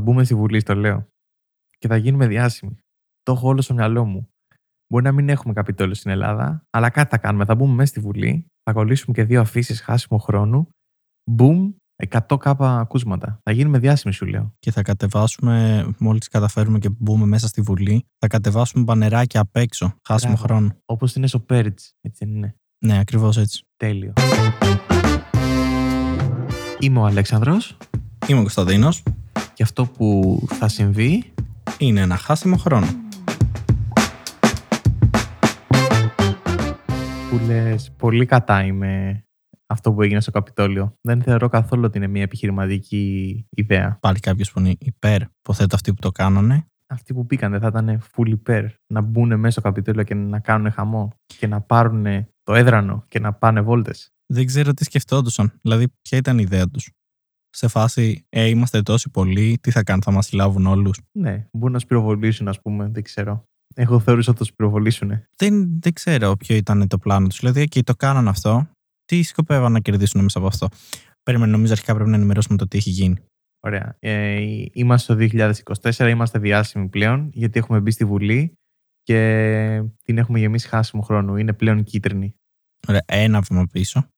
Θα μπούμε στη Βουλή, το λέω. Και θα γίνουμε διάσημοι. Το έχω όλο στο μυαλό μου. Μπορεί να μην έχουμε Καπιτόλιο στην Ελλάδα, αλλά κάτι θα κάνουμε. Θα μπούμε μέσα στη Βουλή, θα κολλήσουμε και δύο αφήσεις χάσιμο χρόνου. Μπούμ, 100K ακούσματα. Θα γίνουμε διάσημοι, σου λέω. Και θα κατεβάσουμε, μόλις καταφέρουμε και μπούμε μέσα στη Βουλή, θα κατεβάσουμε μπανεράκια απ' έξω. Χάσιμο χρόνο. Όπως είναι στο Πέριτς, έτσι δεν είναι? Ναι, ακριβώς έτσι. Τέλειο. Είμαι ο Αλέξανδρος. Είμαι ο Κωνσταντίνος. Και αυτό που θα συμβεί είναι ένα χάσιμο χρόνο. Που λες, πολύ κατά είμαι αυτό που έγινε στο Καπιτόλιο. Δεν θεωρώ καθόλου ότι είναι μια επιχειρηματική ιδέα. Πάλι κάποιος που είναι υπέρ, υποθέτω αυτοί που το κάνανε. Αυτοί που μπήκαν δεν θα ήταν full υπέρ να μπουν μέσα στο Καπιτόλιο και να κάνουν χαμό και να πάρουν το έδρανο και να πάνε βόλτες. Δεν ξέρω τι σκεφτόντουσαν. Δηλαδή, ποια ήταν η ιδέα τους. Σε φάση, είμαστε τόσοι πολλοί, τι θα κάνουν, θα μας συλλάβουν όλους. Ναι, μπορούν να σπυροβολήσουν, ας πούμε, δεν ξέρω. Εγώ θεωρούσα ότι το σπυροβολήσουν. Δεν ξέρω ποιο ήταν το πλάνο τους. Δηλαδή, και το κάναν αυτό. Τι σκοπεύαν να κερδίσουν εμείς από αυτό? Περίμενε, νομίζω αρχικά πρέπει να ενημερώσουμε το τι έχει γίνει. Ωραία. Είμαστε το 2024, είμαστε διάσημοι πλέον, γιατί έχουμε μπει στη Βουλή και την έχουμε γεμίσει χάσιμο χρόνο. Είναι πλέον κίτρινη. Ωραία, ένα βήμα πίσω.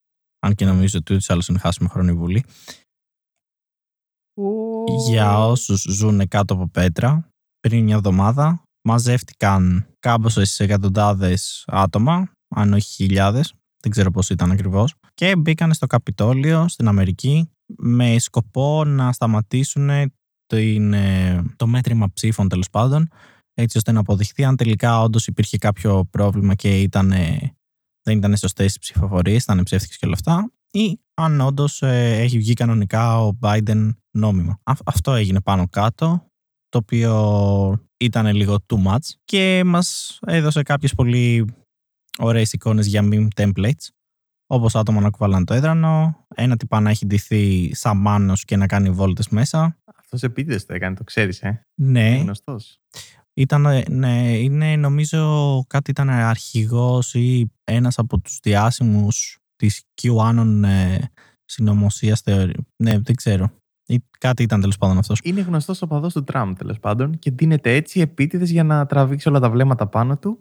Αν και νομίζω ότι ούτως ή άλλως είναι χάσιμο χρόνο η Βουλή. Για όσους ζουν κάτω από πέτρα, πριν μια εβδομάδα μαζεύτηκαν κάμποσε εκατοντάδες άτομα, αν όχι χιλιάδες, δεν ξέρω πώς ήταν ακριβώς, και μπήκαν στο Καπιτόλιο στην Αμερική με σκοπό να σταματήσουν το μέτρημα ψήφων, τέλος πάντων, έτσι ώστε να αποδειχθεί αν τελικά όντως υπήρχε κάποιο πρόβλημα και δεν ήταν σωστές οι ψηφοφορίες, ήταν ψεύτικες και όλα αυτά, ή αν όντως έχει βγει κανονικά ο Biden νόμιμα. Αυτό έγινε πάνω κάτω, το οποίο ήταν λίγο too much και μας έδωσε κάποιες πολύ ωραίες εικόνες για meme templates, όπως άτομα να κουβαλάνε το έδρανο, ένα τυπά να έχει ντυθεί σαν μάνος και να κάνει βόλτες μέσα. Αυτός επίτηδες το έκανε, το ξέρεις, Ναι. Είναι γνωστός. Είναι νομίζω κάτι ήταν αρχηγός ή ένας από τους διάσημους της QAnon συνωμοσίας θεωρία. Ναι, δεν ξέρω. Κάτι ήταν τέλος πάντων αυτός. Είναι γνωστός οπαδός του Τραμπ, τέλος πάντων, και δίνεται έτσι επίτηδες για να τραβήξει όλα τα βλέμματα πάνω του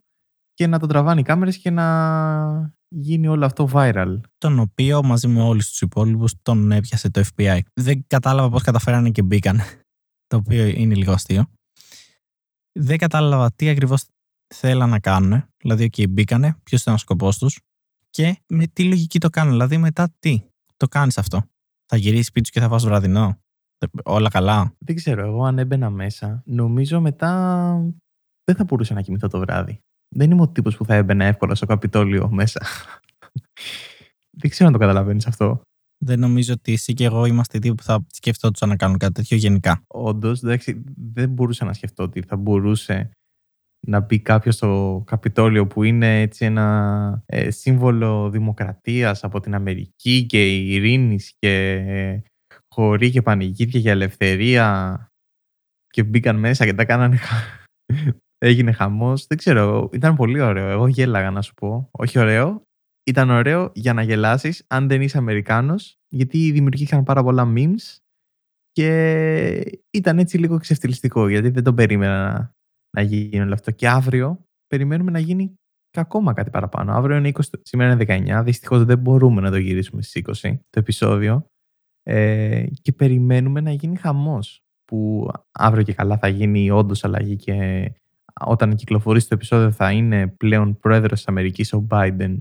και να τον τραβάνει οι κάμερες και να γίνει όλο αυτό viral. Τον οποίο μαζί με όλους τους υπόλοιπους τον έπιασε το FBI. Δεν κατάλαβα πώς καταφέρανε και μπήκαν. Το οποίο είναι λίγο αστείο. Δεν κατάλαβα τι ακριβώς θέλαν να κάνουν. Δηλαδή, εκεί μπήκανε, ποιος ήταν ο σκοπός τους και με τι λογική το κάνουν. Δηλαδή, μετά τι το κάνεις αυτό? Θα γυρίσεις σπίτι σου και θα φας βραδινό? Όλα καλά. Δεν ξέρω. Εγώ αν έμπαινα μέσα, νομίζω μετά δεν θα μπορούσα να κοιμηθώ το βράδυ. Δεν είμαι ο τύπος που θα έμπαινα εύκολα στο Καπιτόλιο μέσα. Δεν ξέρω αν το καταλαβαίνεις αυτό. Δεν νομίζω ότι εσύ και εγώ είμαστε οι τύποι που θα σκεφτόντουσαν να κάνουν κάτι τέτοιο γενικά. Όντως, εντάξει, δεν μπορούσα να σκεφτώ ότι θα μπορούσε να μπει κάποιος στο Καπιτόλιο που είναι έτσι ένα σύμβολο δημοκρατίας από την Αμερική και ειρήνης και χορεί και πανηγύρια για ελευθερία και μπήκαν μέσα και τα κάνανε. Έγινε χαμός. Δεν ξέρω, ήταν πολύ ωραίο. Εγώ γέλαγα, να σου πω. Όχι ωραίο. Ήταν ωραίο για να γελάσεις αν δεν είσαι Αμερικάνος, γιατί δημιουργήθηκαν πάρα πολλά memes και ήταν έτσι λίγο ξεφτυλιστικό, γιατί δεν τον περίμενα να γίνει όλο αυτό. Και αύριο περιμένουμε να γίνει ακόμα κάτι παραπάνω. Αύριο είναι 20, σήμερα είναι 19. Δυστυχώς δεν μπορούμε να το γυρίσουμε στις 20 το επεισόδιο. Και περιμένουμε να γίνει χαμός, που αύριο και καλά θα γίνει όντως αλλαγή και όταν κυκλοφορήσει το επεισόδιο θα είναι πλέον πρόεδρος της Αμερικής ο Biden.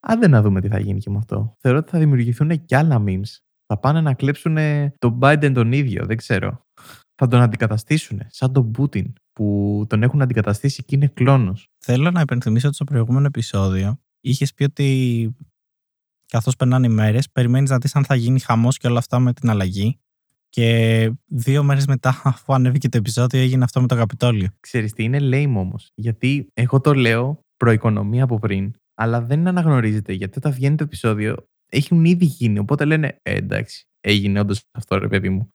Άντε να δούμε τι θα γίνει και με αυτό. Θεωρώ ότι θα δημιουργηθούν και άλλα memes. Θα πάνε να κλέψουν τον Biden τον ίδιο, δεν ξέρω. Θα τον αντικαταστήσουν, σαν τον Πούτιν που τον έχουν αντικαταστήσει και είναι κλόνος. Θέλω να υπενθυμίσω ότι στο προηγούμενο επεισόδιο είχες πει ότι καθώς περνάνε οι μέρες, περιμένεις να δεις αν θα γίνει χαμός και όλα αυτά με την αλλαγή. Και 2 μέρες μετά, αφού ανέβηκε το επεισόδιο, έγινε αυτό με το Καπιτόλιο. Ξέρεις τι, είναι lame όμως. Γιατί εγώ το λέω προοικονομία από πριν, αλλά δεν αναγνωρίζεται. Γιατί όταν βγαίνει το επεισόδιο, έχουν ήδη γίνει. Οπότε λένε, εντάξει, έγινε όντως αυτό, ρε παιδί μου.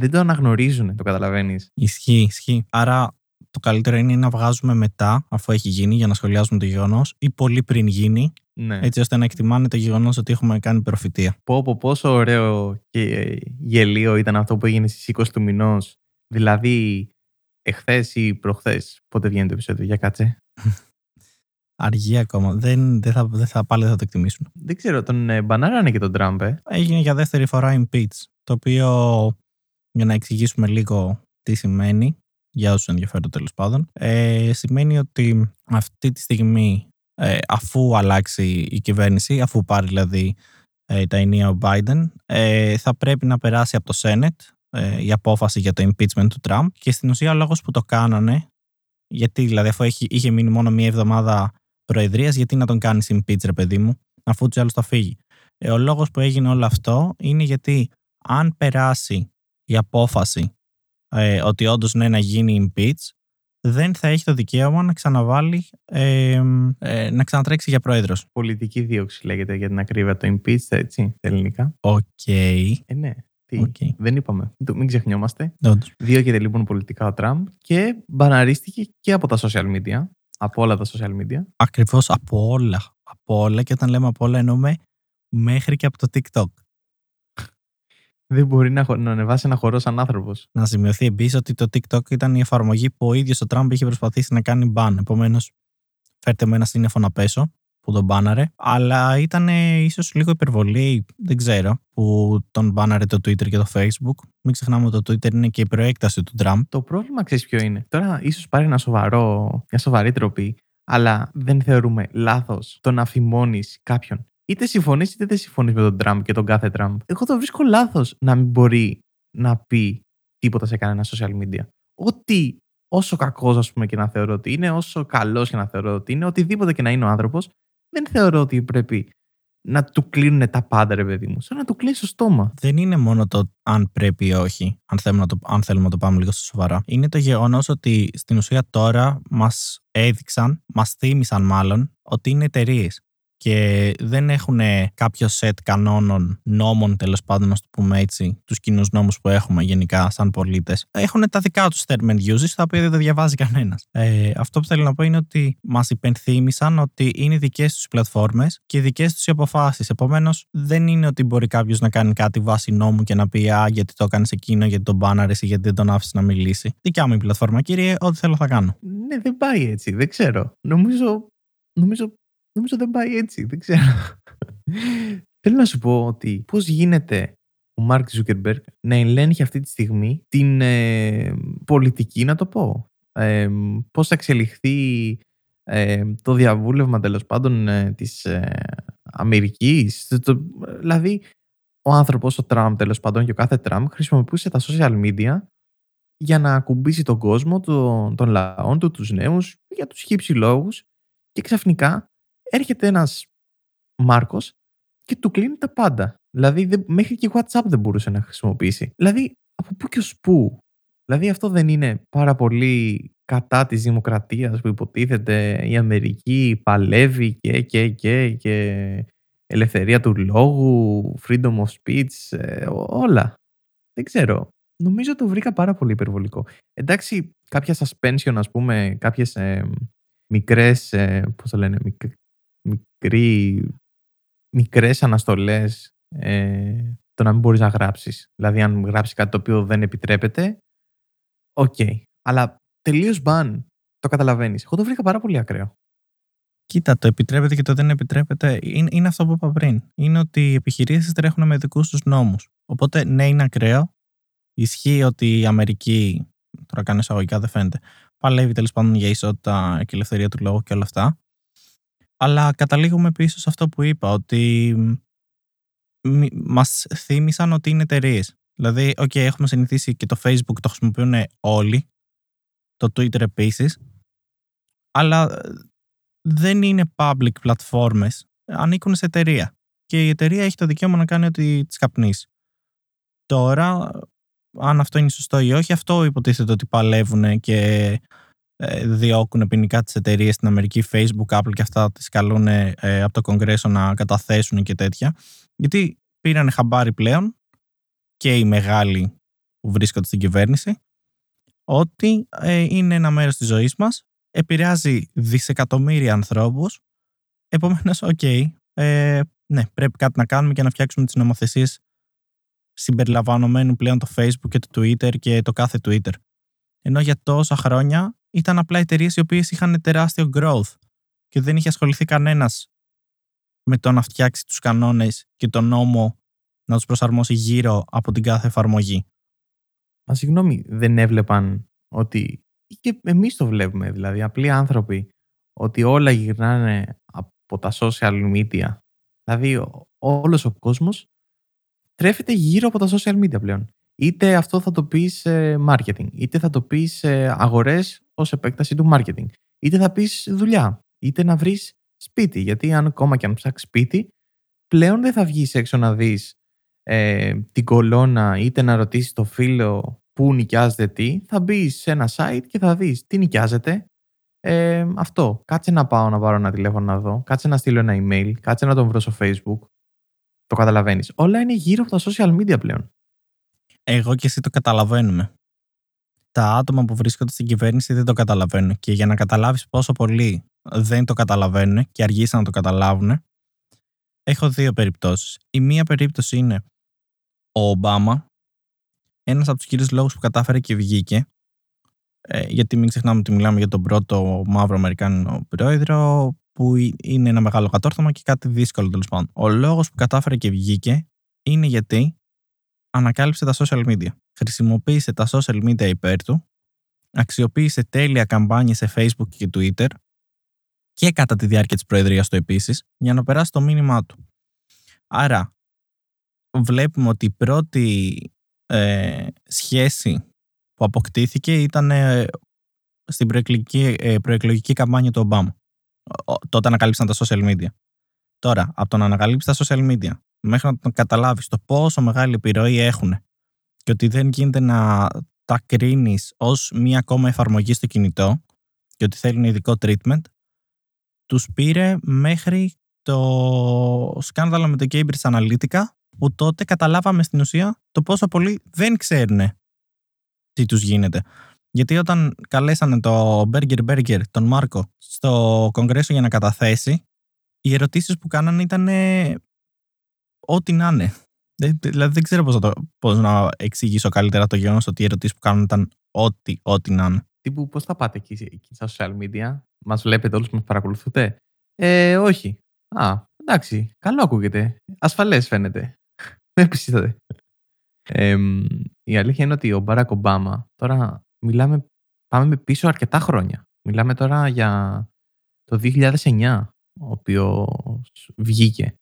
Δεν το αναγνωρίζουν, το καταλαβαίνεις. Ισχύει. Άρα Το καλύτερο είναι να βγάζουμε μετά, αφού έχει γίνει, για να σχολιάζουμε το γεγονός, ή πολύ πριν γίνει, ναι, έτσι ώστε να εκτιμάνε το γεγονός ότι έχουμε κάνει προφητεία. Πόσο ωραίο και γελίο ήταν αυτό που έγινε στις 20 του μηνός, δηλαδή εχθές ή προχθές. Πότε βγαίνει το επεισόδιο, για κάτσε. Αργή ακόμα. Πάλι θα το εκτιμήσουν. Δεν ξέρω, τον μπανάρανε και τον Τραμπ. Έγινε για δεύτερη φορά impeach, το οποίο, για να εξηγήσουμε λίγο τι σημαίνει, για όσους ενδιαφέρονται τέλος πάντων, σημαίνει ότι αυτή τη στιγμή, αφού αλλάξει η κυβέρνηση, αφού πάρει δηλαδή τα ενία ο Biden, θα πρέπει να περάσει από το Senate η απόφαση για το impeachment του Τραμπ. Και στην ουσία ο λόγος που το κάνανε, γιατί δηλαδή αφού είχε μείνει μόνο μία εβδομάδα προεδρίας, γιατί να τον κάνεις impeach, ρε παιδί μου, αφού τους άλλους θα φύγει. Ο λόγος που έγινε όλο αυτό είναι γιατί αν περάσει η απόφαση ότι όντως ναι, να γίνει impeach, δεν θα έχει το δικαίωμα να ξαναβάλει, να ξανατρέξει για πρόεδρος. Πολιτική δίωξη λέγεται για την ακρίβεια, το impeach, έτσι, ελληνικά. Οκ. Ναι. Okay. Δεν είπαμε. Μην ξεχνιόμαστε. Διώκεται λοιπόν πολιτικά ο Τραμπ και μπαναρίστηκε και από τα social media. Από όλα τα social media. Ακριβώς, από όλα. Από όλα, και όταν λέμε από όλα εννοούμε μέχρι και από το TikTok. Δεν μπορεί να ανεβάσει ένα χορό σαν άνθρωπος. Να σημειωθεί επίσης ότι το TikTok ήταν η εφαρμογή που ο ίδιος ο Τραμπ είχε προσπαθήσει να κάνει μπαν. Επομένως, φέρτε με ένα σύννεφο να πέσω, που τον μπάναρε, αλλά ήταν ίσως λίγο υπερβολή, δεν ξέρω, που τον μπάναρε το Twitter και το Facebook. Μην ξεχνάμε ότι το Twitter είναι και η προέκταση του Τραμπ. Το πρόβλημα ξέρεις ποιο είναι. Τώρα ίσως πάρει μια σοβαρή τροπή, αλλά δεν θεωρούμε λάθος το να αφημώνεις κάποιον. Είτε συμφωνείς είτε δεν συμφωνείς με τον Τραμπ και τον κάθε Τραμπ. Εγώ το βρίσκω λάθος να μην μπορεί να πει τίποτα σε κανένα social media. Ότι όσο κακός, ας πούμε, και να θεωρώ ότι είναι, όσο καλός και να θεωρώ ότι είναι, οτιδήποτε και να είναι ο άνθρωπος, δεν θεωρώ ότι πρέπει να του κλείνουν τα πάντα, ρε παιδί μου. Σαν να του κλείσει το στόμα. Δεν είναι μόνο το αν πρέπει ή όχι, αν θέλουμε να το πάμε λίγο στα σοβαρά. Είναι το γεγονός ότι στην ουσία τώρα μας θύμισαν ότι είναι εταιρείες. Και δεν έχουν κάποιο σετ κανόνων, νόμων τέλος πάντων, να το πούμε έτσι, τους κοινούς νόμους που έχουμε γενικά σαν πολίτες. Έχουν τα δικά τους term and uses, τα οποία δεν τα διαβάζει κανένας. Αυτό που θέλω να πω είναι ότι μας υπενθύμησαν ότι είναι δικές τους οι πλατφόρμες και δικές τους οι αποφάσεις. Επομένως, δεν είναι ότι μπορεί κάποιος να κάνει κάτι βάσει νόμου και να πει «Α, γιατί το έκανες εκείνο, γιατί τον μπάναρες ή γιατί δεν τον άφησες να μιλήσει». Δικιά μου η πλατφόρμα, κύριε, ό,τι θέλω θα κάνω. Ναι, δεν πάει έτσι, δεν ξέρω. Νομίζω δεν πάει έτσι, δεν ξέρω. Θέλω να σου πω ότι πώς γίνεται ο Μάρκ Ζούκερμπεργκ να ελέγχει αυτή τη στιγμή την πολιτική, να το πω. Πώς θα εξελιχθεί το διαβούλευμα τέλος πάντων της Αμερικής. Δηλαδή, ο άνθρωπος, ο Τραμπ τέλος πάντων, και ο κάθε Τραμπ χρησιμοποιούσε τα social media για να ακουμπήσει τον κόσμο, των λαών του, τους νέους, για τους χύψη λόγους, και ξαφνικά έρχεται ένας Μάρκος και του κλείνει τα πάντα. Δηλαδή, μέχρι και WhatsApp δεν μπορούσε να χρησιμοποιήσει. Δηλαδή, από πού και ως πού. Δηλαδή, αυτό δεν είναι πάρα πολύ κατά της δημοκρατίας που υποτίθεται η Αμερική παλεύει και ελευθερία του λόγου, freedom of speech, όλα. Δεν ξέρω. Νομίζω το βρήκα πάρα πολύ υπερβολικό. Εντάξει, κάποια suspension, ας πούμε, κάποιες μικρές αναστολές, το να μην μπορείς να γράψεις. Δηλαδή, αν γράψεις κάτι το οποίο δεν επιτρέπεται, οκ. Αλλά τελείως μπαν, το καταλαβαίνεις. Εγώ το βρήκα πάρα πολύ ακραίο. Κοίτα, το επιτρέπεται και το δεν επιτρέπεται είναι αυτό που είπα πριν. Είναι ότι οι επιχειρήσεις τρέχουν με δικούς τους νόμους. Οπότε, ναι, είναι ακραίο. Ισχύει ότι η Αμερική, τώρα κάνω εισαγωγικά, δεν φαίνεται, παλεύει τέλος πάντων για ισότητα και ελευθερία του λόγου και όλα αυτά. Αλλά καταλήγουμε πίσω σε αυτό που είπα, ότι μας θύμισαν ότι είναι εταιρείες. Δηλαδή, OK, έχουμε συνηθίσει και το Facebook το χρησιμοποιούν όλοι, το Twitter επίσης, αλλά δεν είναι public πλατφόρμες, ανήκουν σε εταιρεία. Και η εταιρεία έχει το δικαίωμα να κάνει ό,τι της καπνείς. Τώρα, αν αυτό είναι σωστό ή όχι, αυτό υποτίθεται ότι παλεύουν και διώκουν ποινικά τις εταιρείες στην Αμερική, Facebook, Apple και αυτά, τις καλούν από το Κογκρέσο να καταθέσουν και τέτοια, γιατί πήραν χαμπάρι πλέον και οι μεγάλοι που βρίσκονται στην κυβέρνηση ότι είναι ένα μέρος της ζωής μας, επηρεάζει δισεκατομμύρια ανθρώπους, επομένως, ναι, πρέπει κάτι να κάνουμε και να φτιάξουμε τις νομοθεσίες συμπεριλαμβανομένου πλέον το Facebook και το Twitter και το κάθε Twitter. Ενώ για τόσα χρόνια ήταν απλά εταιρείες οι οποίες είχαν τεράστιο growth και δεν είχε ασχοληθεί κανένας με το να φτιάξει τους κανόνες και τον νόμο να τους προσαρμόσει γύρω από την κάθε εφαρμογή. Μα συγγνώμη, δεν έβλεπαν ότι, και εμείς το βλέπουμε δηλαδή, απλοί άνθρωποι, ότι όλα γυρνάνε από τα social media. Δηλαδή όλος ο κόσμος τρέφεται γύρω από τα social media πλέον. Είτε αυτό θα το πεις σε marketing, είτε θα το πεις σε αγορές ως επέκταση του marketing, είτε θα πεις δουλειά, είτε να βρεις σπίτι. Γιατί αν ακόμα και αν ψάξεις σπίτι, πλέον δεν θα βγεις έξω να δεις την κολόνα, είτε να ρωτήσεις το φίλο πού νοικιάζεται τι. Θα μπεις σε ένα site και θα δεις τι νοικιάζεται. Αυτό. Κάτσε να πάω να πάρω ένα τηλέφωνο να δω. Κάτσε να στείλω ένα email. Κάτσε να τον βρω στο Facebook. Το καταλαβαίνεις. Όλα είναι γύρω από τα social media πλέον. Εγώ και εσύ το καταλαβαίνουμε. Τα άτομα που βρίσκονται στην κυβέρνηση δεν το καταλαβαίνουν. Και για να καταλάβεις πόσο πολλοί δεν το καταλαβαίνουν και αργήσαν να το καταλάβουν, έχω δύο περιπτώσεις. Η μία περίπτωση είναι ο Ομπάμα, ένας από τους κύριους λόγους που κατάφερε και βγήκε. Γιατί μην ξεχνάμε ότι μιλάμε για τον πρώτο μαύρο Αμερικάνο πρόεδρο, που είναι ένα μεγάλο κατόρθωμα και κάτι δύσκολο τέλος πάντων. Ο λόγος που κατάφερε και βγήκε είναι γιατί ανακάλυψε τα social media. Χρησιμοποίησε τα social media υπέρ του, αξιοποίησε τέλεια καμπάνιες σε Facebook και Twitter και κατά τη διάρκεια της προεδρίας του επίσης, για να περάσει το μήνυμά του. Άρα, βλέπουμε ότι η πρώτη σχέση που αποκτήθηκε ήταν στην προεκλογική καμπάνια του Ομπάμα. Τότε ανακαλύψαν τα social media. Τώρα, από το να ανακαλύψεις τα social media μέχρι να καταλάβεις το πόσο μεγάλη επιρροή έχουν και ότι δεν γίνεται να τα κρίνεις ως μία ακόμα εφαρμογή στο κινητό και ότι θέλουν ειδικό treatment, τους πήρε μέχρι το σκάνδαλο με το Cambridge Analytica, που τότε καταλάβαμε στην ουσία το πόσο πολλοί δεν ξέρουν τι τους γίνεται. Γιατί όταν καλέσανε το Burger, τον Μάρκο, στο κογκρέσο για να καταθέσει, οι ερωτήσεις που κάνανε ήταν ό,τι να είναι. Δηλαδή δεν ξέρω πώς να εξηγήσω καλύτερα το γεγονός ότι οι ερωτήσεις που κάνανε ήταν ό,τι να είναι. Τύπου πώς θα πάτε εκεί στα social media, μας βλέπετε όλους που μας παρακολουθούτε. Όχι. Εντάξει, καλό ακούγεται. Ασφαλές φαίνεται. Με πιστείτε. Η αλήθεια είναι ότι ο Μπάρακ Ομπάμα, τώρα πάμε πίσω αρκετά χρόνια. Μιλάμε τώρα για το 2009, ο οποίος βγήκε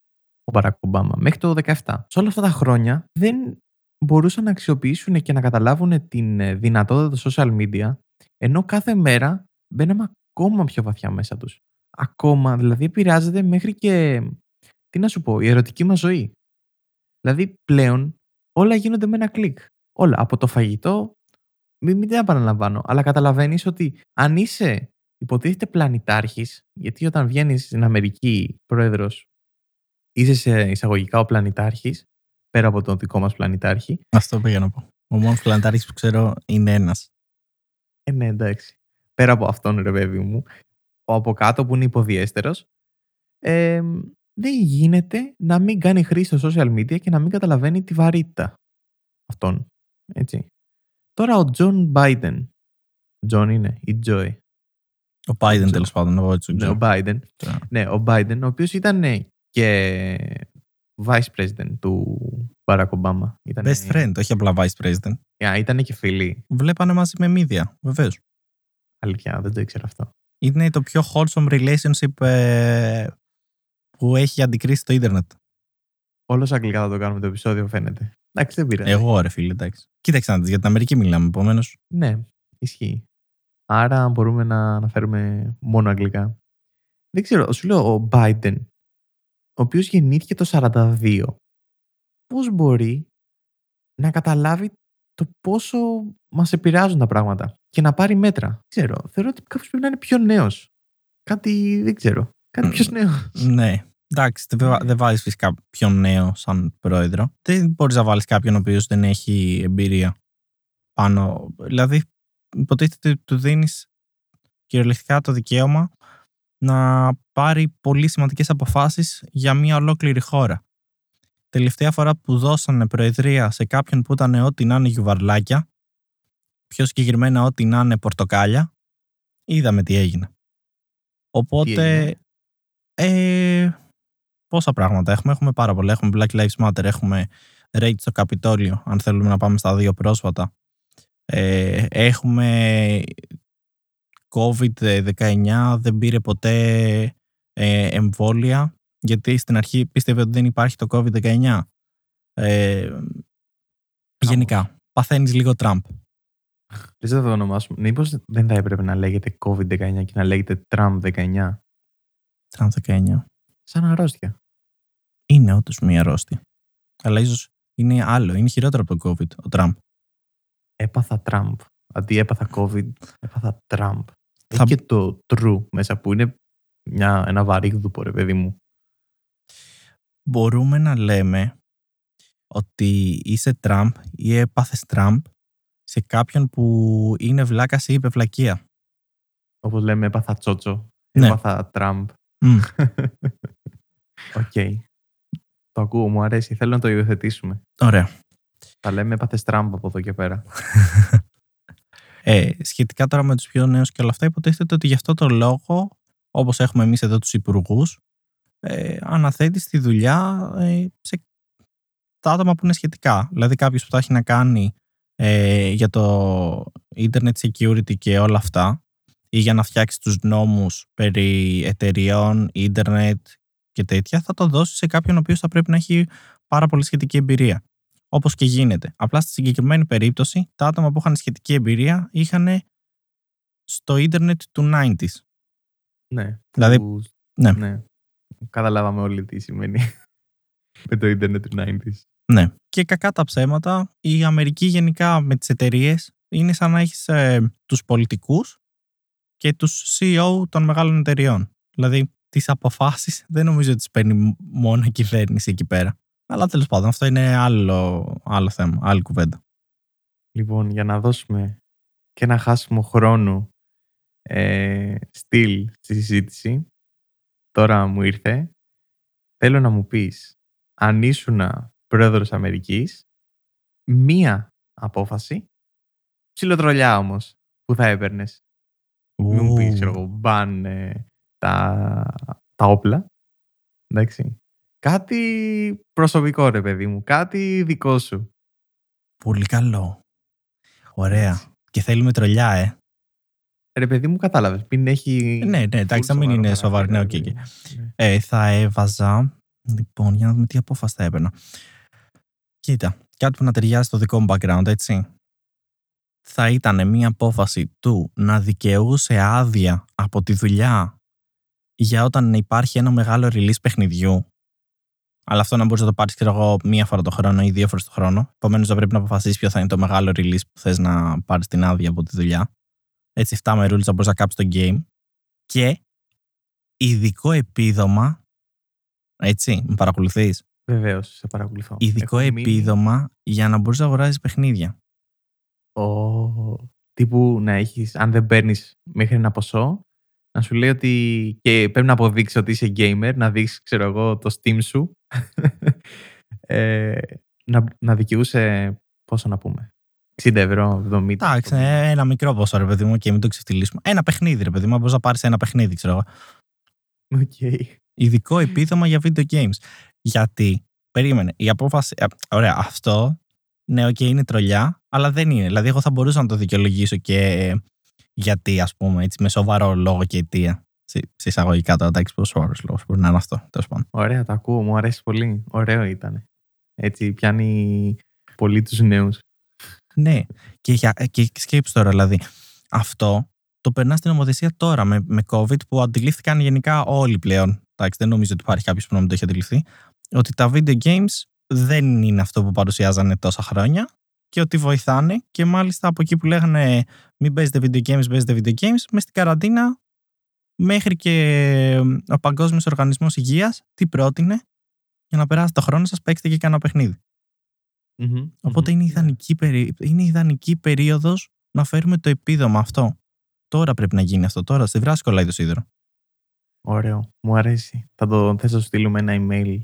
ο Μπάρακ Ομπάμα, μέχρι το 2017. Σε όλα αυτά τα χρόνια δεν μπορούσαν να αξιοποιήσουν και να καταλάβουν την δυνατότητα των social media, ενώ κάθε μέρα μπαίναμε ακόμα πιο βαθιά μέσα τους. Ακόμα, δηλαδή επηρεάζεται μέχρι και, τι να σου πω, η ερωτική μας ζωή. Δηλαδή πλέον όλα γίνονται με ένα κλικ. Όλα, από το φαγητό, μην τα επαναλαμβάνω, αλλά καταλαβαίνεις ότι αν είσαι, υποτίθεται πλανητάρχης, γιατί όταν βγαίνεις στην Αμερική πρόεδρος, είσαι σε εισαγωγικά ο πλανητάρχης, πέρα από τον δικό μας πλανητάρχη. Αυτό πήγα να πω. Ο μόνος πλανητάρχης που ξέρω είναι ένας. Ναι, εντάξει. Πέρα από αυτόν, ρε παιδί μου, ο από κάτω που είναι υποδιέστερος, δεν γίνεται να μην κάνει χρήση στο social media και να μην καταλαβαίνει τη βαρύτητα αυτών. Έτσι. Τώρα ο Τζον Biden. Τζον είναι ή Τζόι. Ο Biden τέλος πάντων. Ο Biden. Ναι, ο Biden, ο οποίος ήταν και vice president του Barack Obama. Best friend, όχι απλά vice president. Ήτανε και φίλοι. Βλέπανε μαζί με media, βεβαίως. Αλήθεια, δεν το ήξερα αυτό. Είναι το πιο wholesome relationship που έχει αντικρίσει το ίντερνετ. Όλος αγγλικά θα το κάνουμε το επεισόδιο, φαίνεται. Εντάξει, δεν πειράζει. Εγώ, ρε φίλε, εντάξει. Κοίταξε να δεις, για την Αμερική μιλάμε, επομένως. Ναι, ισχύει. Άρα μπορούμε να αναφέρουμε μόνο αγγλικά. Δεν ξέρω, σου λέω ο Biden, ο οποίος γεννήθηκε το 1942, πώς μπορεί να καταλάβει το πόσο μας επηρεάζουν τα πράγματα και να πάρει μέτρα. Δεν ξέρω. Θεωρώ ότι κάποιος πρέπει να είναι πιο νέος. Κάτι, δεν ξέρω. Κάτι πιο νέος. Ναι. Εντάξει, δεν βάζεις φυσικά πιο νέο σαν πρόεδρο. Δεν μπορείς να βάλεις κάποιον ο οποίος δεν έχει εμπειρία πάνω. Δηλαδή, υποτίθεται ότι του δίνεις κυριολεκτικά το δικαίωμα να πάρει πολύ σημαντικές αποφάσεις για μια ολόκληρη χώρα. Τελευταία φορά που δώσανε προεδρία σε κάποιον που ήταν ό,τι να είναι γιουβαρλάκια, πιο συγκεκριμένα ό,τι να είναι πορτοκάλια, είδαμε τι έγινε. Οπότε, πόσα πράγματα έχουμε. Έχουμε πάρα πολλά. Έχουμε Black Lives Matter, έχουμε raid στο Καπιτόλιο, αν θέλουμε να πάμε στα δύο πρόσφατα. Έχουμε COVID-19, δεν πήρε ποτέ εμβόλια, γιατί στην αρχή πίστευε ότι δεν υπάρχει το COVID-19. Γενικά, παθαίνεις λίγο Τραμπ. Πώς θα το ονομάσουμε? Μήπως δεν θα έπρεπε να λέγεται COVID-19 και να λέγεται Τραμπ-19? Τραμπ-19. Σαν αρρώστια. Είναι όντως μία αρρώστια. Αλλά ίσως είναι άλλο, είναι χειρότερο από το COVID, ο Τραμπ. Έπαθα Τραμπ. Αντί έπαθα COVID, έπαθα Τραμπ. Θα... Έχει και το true μέσα που είναι ένα βαρύγδουπο, ρε παιδί μου. Μπορούμε να λέμε ότι είσαι Τραμπ ή έπαθες Τραμπ σε κάποιον που είναι βλάκας ή είπε βλακεία. Όπως λέμε έπαθα Τσότσο, έπαθα Τραμπ. Οκ. Το ακούω, μου αρέσει, θέλω να το υιοθετήσουμε. Ωραία. Θα λέμε έπαθες Τραμπ από εδώ και πέρα. Σχετικά τώρα με τους πιο νέους και όλα αυτά, υποτίθεται ότι γι' αυτό το λόγο, όπως έχουμε εμείς εδώ τους υπουργούς, αναθέτεις τη δουλειά σε τα άτομα που είναι σχετικά. Δηλαδή κάποιος που τα έχει να κάνει για το internet security και όλα αυτά, ή για να φτιάξει τους νόμους περί εταιριών, internet και τέτοια, θα το δώσει σε κάποιον ο οποίος θα πρέπει να έχει πάρα πολύ σχετική εμπειρία. Όπως και γίνεται. Απλά στη συγκεκριμένη περίπτωση, τα άτομα που είχαν σχετική εμπειρία είχαν στο ίντερνετ του 90s. Ναι. Δηλαδή, ναι. Καταλάβαμε όλοι τι σημαίνει με το ίντερνετ του 90s. Ναι. Και κακά τα ψέματα, η Αμερική γενικά με τις εταιρείες είναι σαν να έχεις τους πολιτικούς και τους CEO των μεγάλων εταιριών. Δηλαδή, τις αποφάσεις δεν νομίζω ότι τις παίρνει μόνο η κυβέρνηση εκεί πέρα. Αλλά τέλος πάντων, αυτό είναι άλλο θέμα, άλλη κουβέντα. Λοιπόν, για να δώσουμε και να χάσουμε χρόνο στυλ στη συζήτηση, τώρα μου ήρθε, θέλω να μου πεις, αν ήσουν πρόεδρος Αμερικής, μία απόφαση, ψιλοτρολιά όμως, που θα έπαιρνες. Μην μου πεις, μπαν τα όπλα, εντάξει. Κάτι προσωπικό, ρε παιδί μου. Κάτι δικό σου. Πολύ καλό. Ωραία. Έτσι. Και θέλουμε τρολιά, Ρε παιδί μου, κατάλαβες. Μην έχει... Ναι, εντάξει, να μην είναι σοβαρό. Ναι, θα έβαζα... Λοιπόν, για να δούμε τι απόφαση θα έπαιρνα. Κοίτα, κάτι που να ταιριάζει στο δικό μου background, έτσι. Θα ήταν μια απόφαση του να δικαιούσε άδεια από τη δουλειά για όταν υπάρχει ένα μεγάλο release παιχνιδιού. Αλλά αυτό να μπορείς να το πάρεις, ξέρω εγώ, μία φορά το χρόνο ή δύο φορές το χρόνο. Επομένως, θα πρέπει να αποφασίσεις ποιο θα είναι το μεγάλο release που θες να πάρεις την άδεια από τη δουλειά. Έτσι, 7 μερούλες θα μπορείς να κάψεις το game. Και ειδικό επίδομα. Έτσι, με παρακολουθείς? Βεβαίως, σε παρακολουθώ. Ειδικό επίδομα για να μπορείς να αγοράζεις παιχνίδια. Τύπου να έχεις, αν δεν παίρνεις μέχρι ένα ποσό, να σου λέει ότι και πρέπει να αποδείξει ότι είσαι gamer, να δείξει, ξέρω εγώ, το Steam σου. Να δικαιούσε, πόσο να πούμε, 60 ευρώ, 70. Εντάξει, ένα μικρό ποσό, ρε παιδί μου, και μην το ξεφτυλίσουμε. Ένα παιχνίδι, ρε παιδί μου, μπορείς να πάρεις ένα παιχνίδι, ξέρω εγώ. Ειδικό επίδομα για video games. Γιατί, περίμενε, η απόφαση. Ωραία, αυτό, ναι, okay, είναι τρολιά, αλλά δεν είναι. Δηλαδή, εγώ θα μπορούσα να το δικαιολογήσω και. Γιατί, ας πούμε, έτσι, με σοβαρό λόγο και αιτία. Σε εισαγωγικά τώρα, εντάξει, πόσο σοβαρό λόγο μπορεί να είναι αυτό, τέλος πάντων. Ωραία, τα ακούω, μου αρέσει πολύ. Ωραίο ήταν. Έτσι, πιάνει πολύ τους νέους. Ναι, και σκέψου τώρα, δηλαδή. Αυτό το περνά στην νομοθεσία τώρα με COVID που αντιλήφθηκαν γενικά όλοι πλέον. Εντάξει, δεν νομίζω ότι υπάρχει κάποιο που να μην το έχει αντιληφθεί. Ότι τα video games δεν είναι αυτό που παρουσιάζανε τόσα χρόνια. Και ότι βοηθάνε, και μάλιστα από εκεί που λέγανε μην παίζετε video games, παίζετε video games, μες στην καραντίνα μέχρι και ο Παγκόσμιος Οργανισμός Υγείας τι πρότεινε? Για να περάσετε το χρόνο σας παίξτε και κανένα παιχνίδι. Οπότε είναι ιδανική περίοδος να φέρουμε το επίδομα αυτό. Τώρα πρέπει να γίνει αυτό, τώρα. Σε βράση κολλάει το σίδερο. Ωραίο. Μου αρέσει. Θα σας στείλουμε ένα email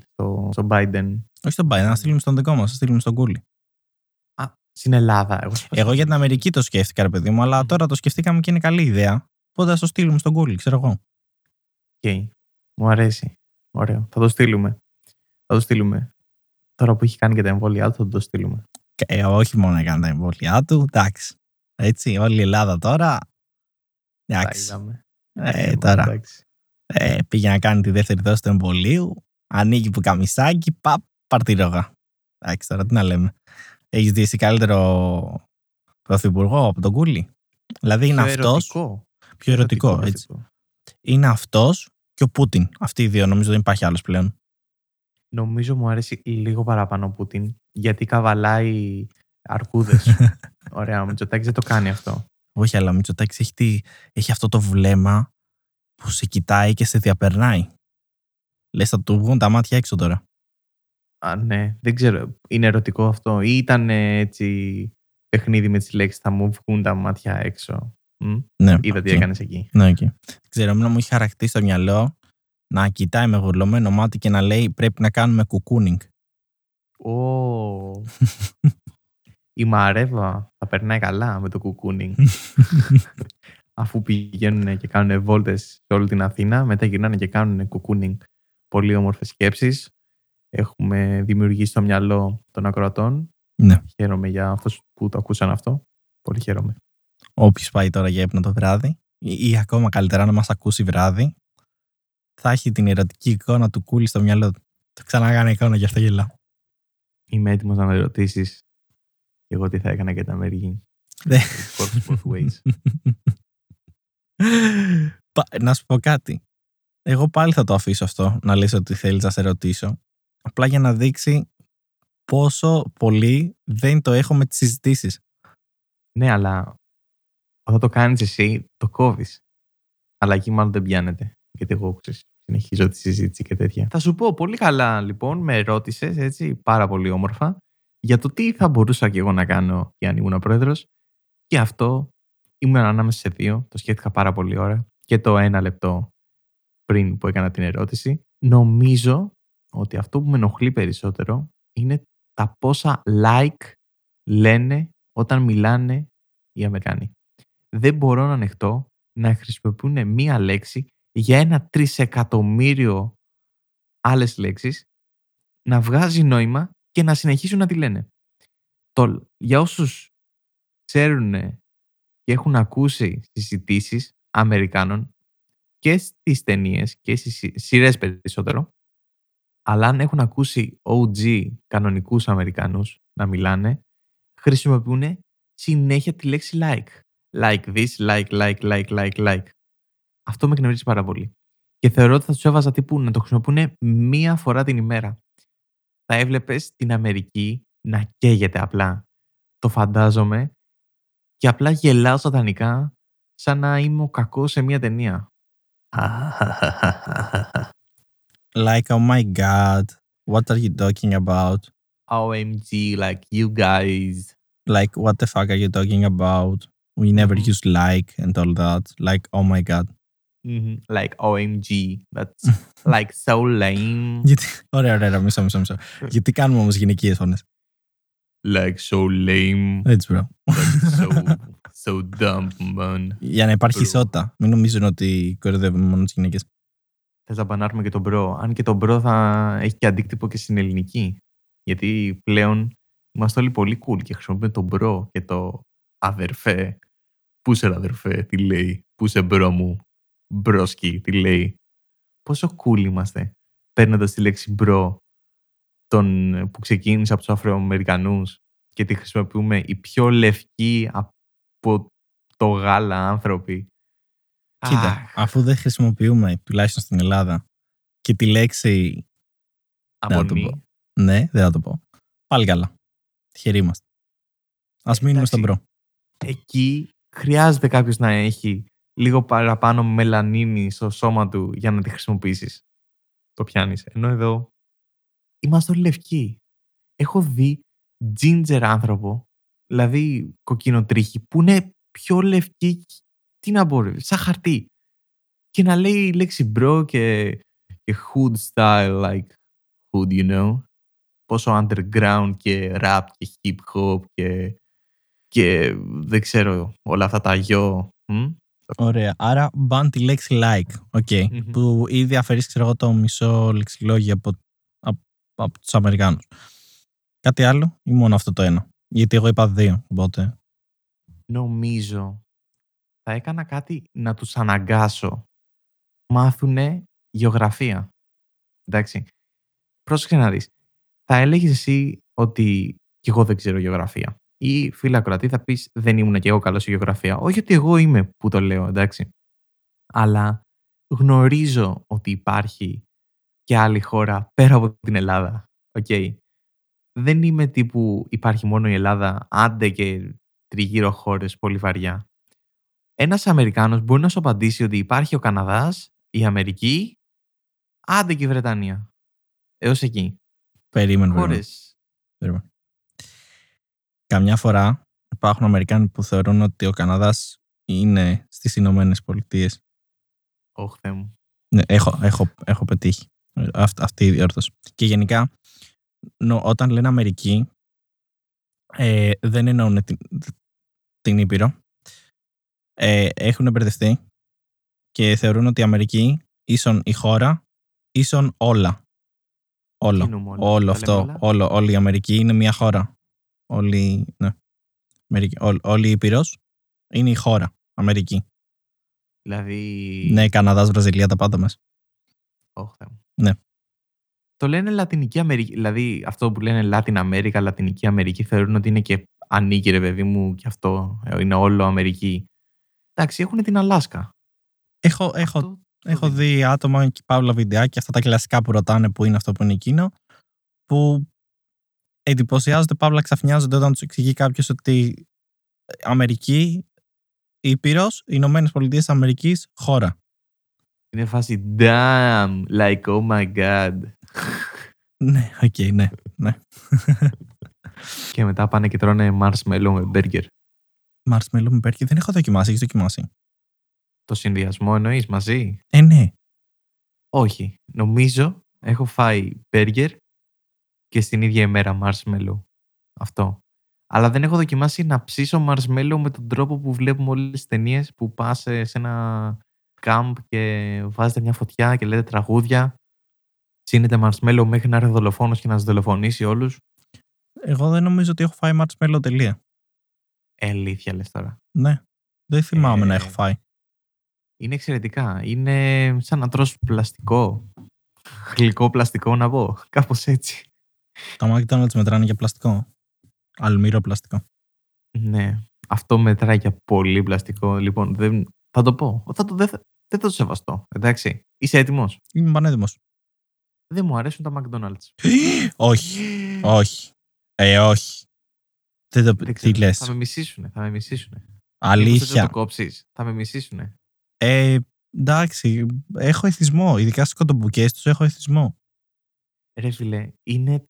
στο Biden. Όχι στον Biden, να στείλουμε στον δικό μας, να στείλουμε στον Κούλι. Α, στην Ελλάδα. Εγώ για την Αμερική το σκέφτηκα, ρε παιδί μου, αλλά τώρα το σκεφτήκαμε και είναι καλή ιδέα. Οπότε θα το στείλουμε στον Κούλι, ξέρω εγώ. Okay. Μου αρέσει. Ωραίο. Θα το στείλουμε. Τώρα που έχει κάνει και τα εμβόλια του, θα το στείλουμε. Όχι μόνο έκανε τα εμβόλια του, εντάξει. Έτσι, όλη η Ελλάδα τώρα. Εντάξει. Τώρα. Πήγε να κάνει τη δεύτερη δόση του εμβολίου. Ανοίγει που καμισάκι, παπ, παρτυρόγα. Εντάξει, τώρα τι να λέμε. Έχει δει εσύ καλύτερο πρωθυπουργό από τον Κούλι. Δηλαδή είναι αυτός. Πιο ερωτικό, έτσι. Είναι αυτός και ο Πούτιν. Αυτοί οι δύο, νομίζω δεν υπάρχει άλλος πλέον. Νομίζω μου αρέσει λίγο παραπάνω ο Πούτιν, γιατί καβαλάει αρκούδες. Ωραία, ο Μητσοτάκης δεν το κάνει αυτό. Όχι, αλλά ο Μητσοτάκης έχει αυτό το βλέμμα που σε κοιτάει και σε διαπερνάει. Λες θα του βγουν τα μάτια έξω τώρα. Α, ναι. Δεν ξέρω. Είναι ερωτικό αυτό. Ή ήταν έτσι παιχνίδι με τις λέξεις, θα μου βγουν τα μάτια έξω. Ναι, είδα τι έκανες εκεί. Ναι, εκεί. Ξέρω, εμένα μου είχε χαρακτήσει στο μυαλό να κοιτάει με γουρλωμένο μάτι και να λέει πρέπει να κάνουμε κουκούνινγκ. Η Μαρέβα θα περνάει καλά με το κουκούνινγκ. Αφού πηγαίνουν και κάνουν βόλτες σε όλη την Αθήνα, μετά γυρνάνε και κάνουν κουκούνινγκ. Πολύ όμορφες σκέψεις. Έχουμε δημιουργήσει το μυαλό των ακροατών. Ναι. Χαίρομαι για αυτούς που το ακούσαν αυτό. Πολύ χαίρομαι. Όποιος πάει τώρα για ύπνο το βράδυ, ή ακόμα καλύτερα να μας ακούσει βράδυ, θα έχει την ερωτική εικόνα του Κούλι στο μυαλό του. Το ξανακάνα εικόνα και αυτό γελάω. Είμαι έτοιμος να με ρωτήσεις εγώ τι θα έκανα και τα μερική. Να σου πω κάτι. Εγώ πάλι θα το αφήσω αυτό, να λες ότι θέλεις να σε ρωτήσω. Απλά για να δείξει πόσο πολύ δεν το έχω με τις συζητήσεις. Ναι, αλλά όταν το κάνεις εσύ, το κόβεις. Αλλά εκεί μάλλον δεν πιάνεται. Γιατί εγώ συνεχίζω τη συζήτηση και τέτοια. Θα σου πω πολύ καλά, λοιπόν, με ρώτησες έτσι πάρα πολύ όμορφα για το τι θα μπορούσα και εγώ να κάνω αν ήμουν πρόεδρος. Και αυτό ήμουν ανάμεσα σε δύο. Το σκέφτηκα πάρα πολύ ώρα. Και το 1 λεπτό πριν που έκανα την ερώτηση. Νομίζω ότι αυτό που με ενοχλεί περισσότερο είναι τα πόσα like λένε όταν μιλάνε οι Αμερικανοί. Δεν μπορώ να ανεχτώ να χρησιμοποιούν μία λέξη για 1 τρισεκατομμύριο άλλες λέξεις, να βγάζει νόημα και να συνεχίσουν να τη λένε. Για όσους ξέρουν και έχουν ακούσει συζητήσεις Αμερικάνων και στις ταινίες και στις σειρές περισσότερο, αλλά αν έχουν ακούσει OG κανονικούς Αμερικανούς να μιλάνε, χρησιμοποιούν συνέχεια τη λέξη like. Like this, like, like, like, like, like. Αυτό με εκνευρίζει πάρα πολύ. Και θεωρώ ότι θα τους έβαζα τύπου να το χρησιμοποιούν 1 φορά την ημέρα. Θα έβλεπες την Αμερική να καίγεται απλά. Το φαντάζομαι. Και απλά γελάω σατανικά σαν να είμαι ο κακός σε μια ταινία. Like, oh my god, what are you talking about? OMG, like you guys. Like, what the fuck are you talking about? We never use like and all that. Like, oh my god. Like OMG, that's like so lame. Ωραία, μισό. Γιατί κάνουμε όμως γυναικείες φωνές. Like so lame. Έτσι, bro. So dumb, man. Για να υπάρχει ισότητα. Μην νομίζουν ότι κοροϊδεύουμε μόνο τις γυναίκες. Θες να πανάρουμε και τον μπρο. Αν και τον μπρο θα έχει και αντίκτυπο και στην ελληνική. Γιατί πλέον είμαστε όλοι πολύ cool και χρησιμοποιούμε τον μπρο και το αδερφέ. Πούσε αδερφέ, τι λέει. Πούσε μπρο μου. Μπρόσκι, τι λέει. Πόσο cool είμαστε παίρνοντας τη λέξη μπρο που ξεκίνησε από τους Αφροαμερικανούς και τη χρησιμοποιούμε οι πιο λευκοί από το γάλα άνθρωποι. Κοίτα, αφού δεν χρησιμοποιούμε, τουλάχιστον στην Ελλάδα, και τη λέξη αμονή. Ναι, δεν θα το πω. Πάλι καλά. Τυχεροί είμαστε. Ας μείνουμε στον μπρο. Εκεί χρειάζεται κάποιος να έχει λίγο παραπάνω μελανίνη στο σώμα του για να τη χρησιμοποιήσεις. Το πιάνεις. Ενώ εδώ είμαστε όλοι λευκοί. Έχω δει ginger άνθρωπο, δηλαδή κοκκινοτρίχη, που είναι πιο λευκή, τι να μπορεί, σαν χαρτί. Και να λέει η λέξη bro και hood style, like hood, you know. Πόσο underground και rap και hip hop και δεν ξέρω όλα αυτά τα γιο. Ωραία, άρα μπαν τη λέξη like, okay, mm-hmm. που ήδη αφαιρείς, ξέρω εγώ, το μισό λεξιλόγιο από τους Αμερικάνους. Κάτι άλλο ή μόνο αυτό το ένα? Γιατί εγώ είπα δύο, οπότε. Νομίζω θα έκανα κάτι να τους αναγκάσω. Μάθουνε γεωγραφία. Εντάξει. Πρόσεξε να δεις. Θα έλεγες εσύ ότι κι εγώ δεν ξέρω γεωγραφία. Ή φίλε ακροατή θα πεις δεν ήμουν κι εγώ καλός στη γεωγραφία. Όχι ότι εγώ είμαι που το λέω, εντάξει. Αλλά γνωρίζω ότι υπάρχει και άλλη χώρα πέρα από την Ελλάδα. Οκ. Okay. Δεν είμαι τύπου υπάρχει μόνο η Ελλάδα, άντε και τριγύρω χώρες πολύ βαριά. Ένας Αμερικάνος μπορεί να σου απαντήσει ότι υπάρχει ο Καναδάς, η Αμερική, άντε και η Βρετανία. Έως εκεί. Περίμενε. Καμιά φορά υπάρχουν Αμερικάνοι που θεωρούν ότι ο Καναδάς είναι στις Ηνωμένες Πολιτείες. Ωχ, Θεέ μου. Ναι, έχω πετύχει αυτή η διόρθωση. Και γενικά, όταν λένε Αμερική, δεν εννοούν την Ήπειρο. Έχουν μπερδευτεί και θεωρούν ότι η Αμερική ίσον η χώρα, ίσον όλα. Όλο αυτό, όλη η Αμερική είναι μια χώρα. Όλη η Ήπειρος είναι η χώρα, Αμερική. Δηλαδή... Ναι, Καναδάς, Βραζιλία, τα πάντα μας. Όχι, Θεέ μου. Ναι. Το λένε Λατινική Αμερική, δηλαδή αυτό που λένε Latin America, Λατινική Αμερική, θεωρούν ότι είναι και ανήκει, ρε παιδί μου, και αυτό είναι όλο Αμερική. Εντάξει, έχουν την Αλάσκα. Έχω δει άτομα και παύλα βιντεάκια, αυτά τα κλασικά που ρωτάνε που είναι αυτό που είναι εκείνο, που εντυπωσιάζονται παύλα ξαφνιάζονται όταν τους εξηγεί κάποιος ότι Αμερική, Ήπειρος, Ηνωμένες Πολιτείες Αμερικής, χώρα. Είναι φάση damn, like oh my god. Ναι, okay, ναι. Και μετά πάνε και τρώνε marshmallow με burger. Marshmallow με burger δεν έχω δοκιμάσει, έχεις δοκιμάσει? Το συνδυασμό εννοείς μαζί? Ναι. Όχι. Νομίζω έχω φάει burger και στην ίδια ημέρα marshmallow. Αυτό. Αλλά δεν έχω δοκιμάσει να ψήσω marshmallow με τον τρόπο που βλέπουμε όλες τις ταινίες που πας σε ένα κάμπ και βάζετε μια φωτιά και λέτε τραγούδια. Ψήνετε marshmallow μέχρι να έρθει δολοφόνος και να σας δολοφονήσει όλους. Εγώ δεν νομίζω ότι έχω φάει marshmallow τελεία. Αλήθεια λες τώρα? Ναι. Δεν θυμάμαι να έχω φάει. Είναι εξαιρετικά. Είναι σαν να τρως πλαστικό. Γλυκό πλαστικό να πω. Κάπως έτσι. Τα McDonald's μετράνε για πλαστικό. Αλμύρο πλαστικό. Ναι. Αυτό μετράει για πολύ πλαστικό. Λοιπόν, θα το πω. Δεν θα το σεβαστώ. Εντάξει. Είσαι έτοιμος? Είμαι πανέτοιμος. Δεν μου αρέσουν τα McDonald's. Όχι. Όχι. Τι λες? Θα με μισήσουνε. Αλήθεια. Θα το κόψεις. Θα με μισήσουνε. Εντάξει, έχω εθισμό. Ειδικά στις κοντομπουκές τους έχω εθισμό. Ρε φίλε, είναι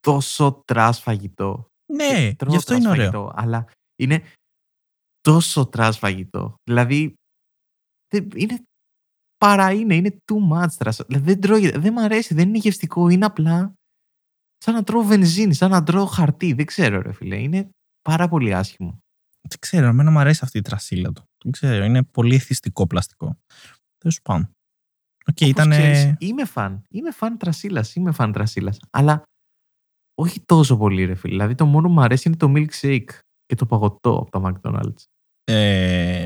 τόσο τρας φαγητό. Ναι, γι' αυτό είναι ωραίο. Φαγητό, αλλά είναι τόσο τρας φαγητό. Δηλαδή, είναι too much τρας. Δηλαδή, δεν τρώγεται, δεν μ' αρέσει, δεν είναι γευστικό, είναι απλά σαν να τρώω βενζίνη, σαν να τρώω χαρτί. Δεν ξέρω, ρε φίλε, είναι πάρα πολύ άσχημο. Δεν ξέρω, εμένα μου αρέσει αυτή η τρασίλα του. Δεν ξέρω, είναι πολύ εθιστικό πλαστικό. Δεν σου πάνω. Okay, Είμαι φαν τρασίλας. Αλλά όχι τόσο πολύ, ρε φίλε. Δηλαδή το μόνο που μου αρέσει είναι το milkshake και το παγωτό από τα McDonald's.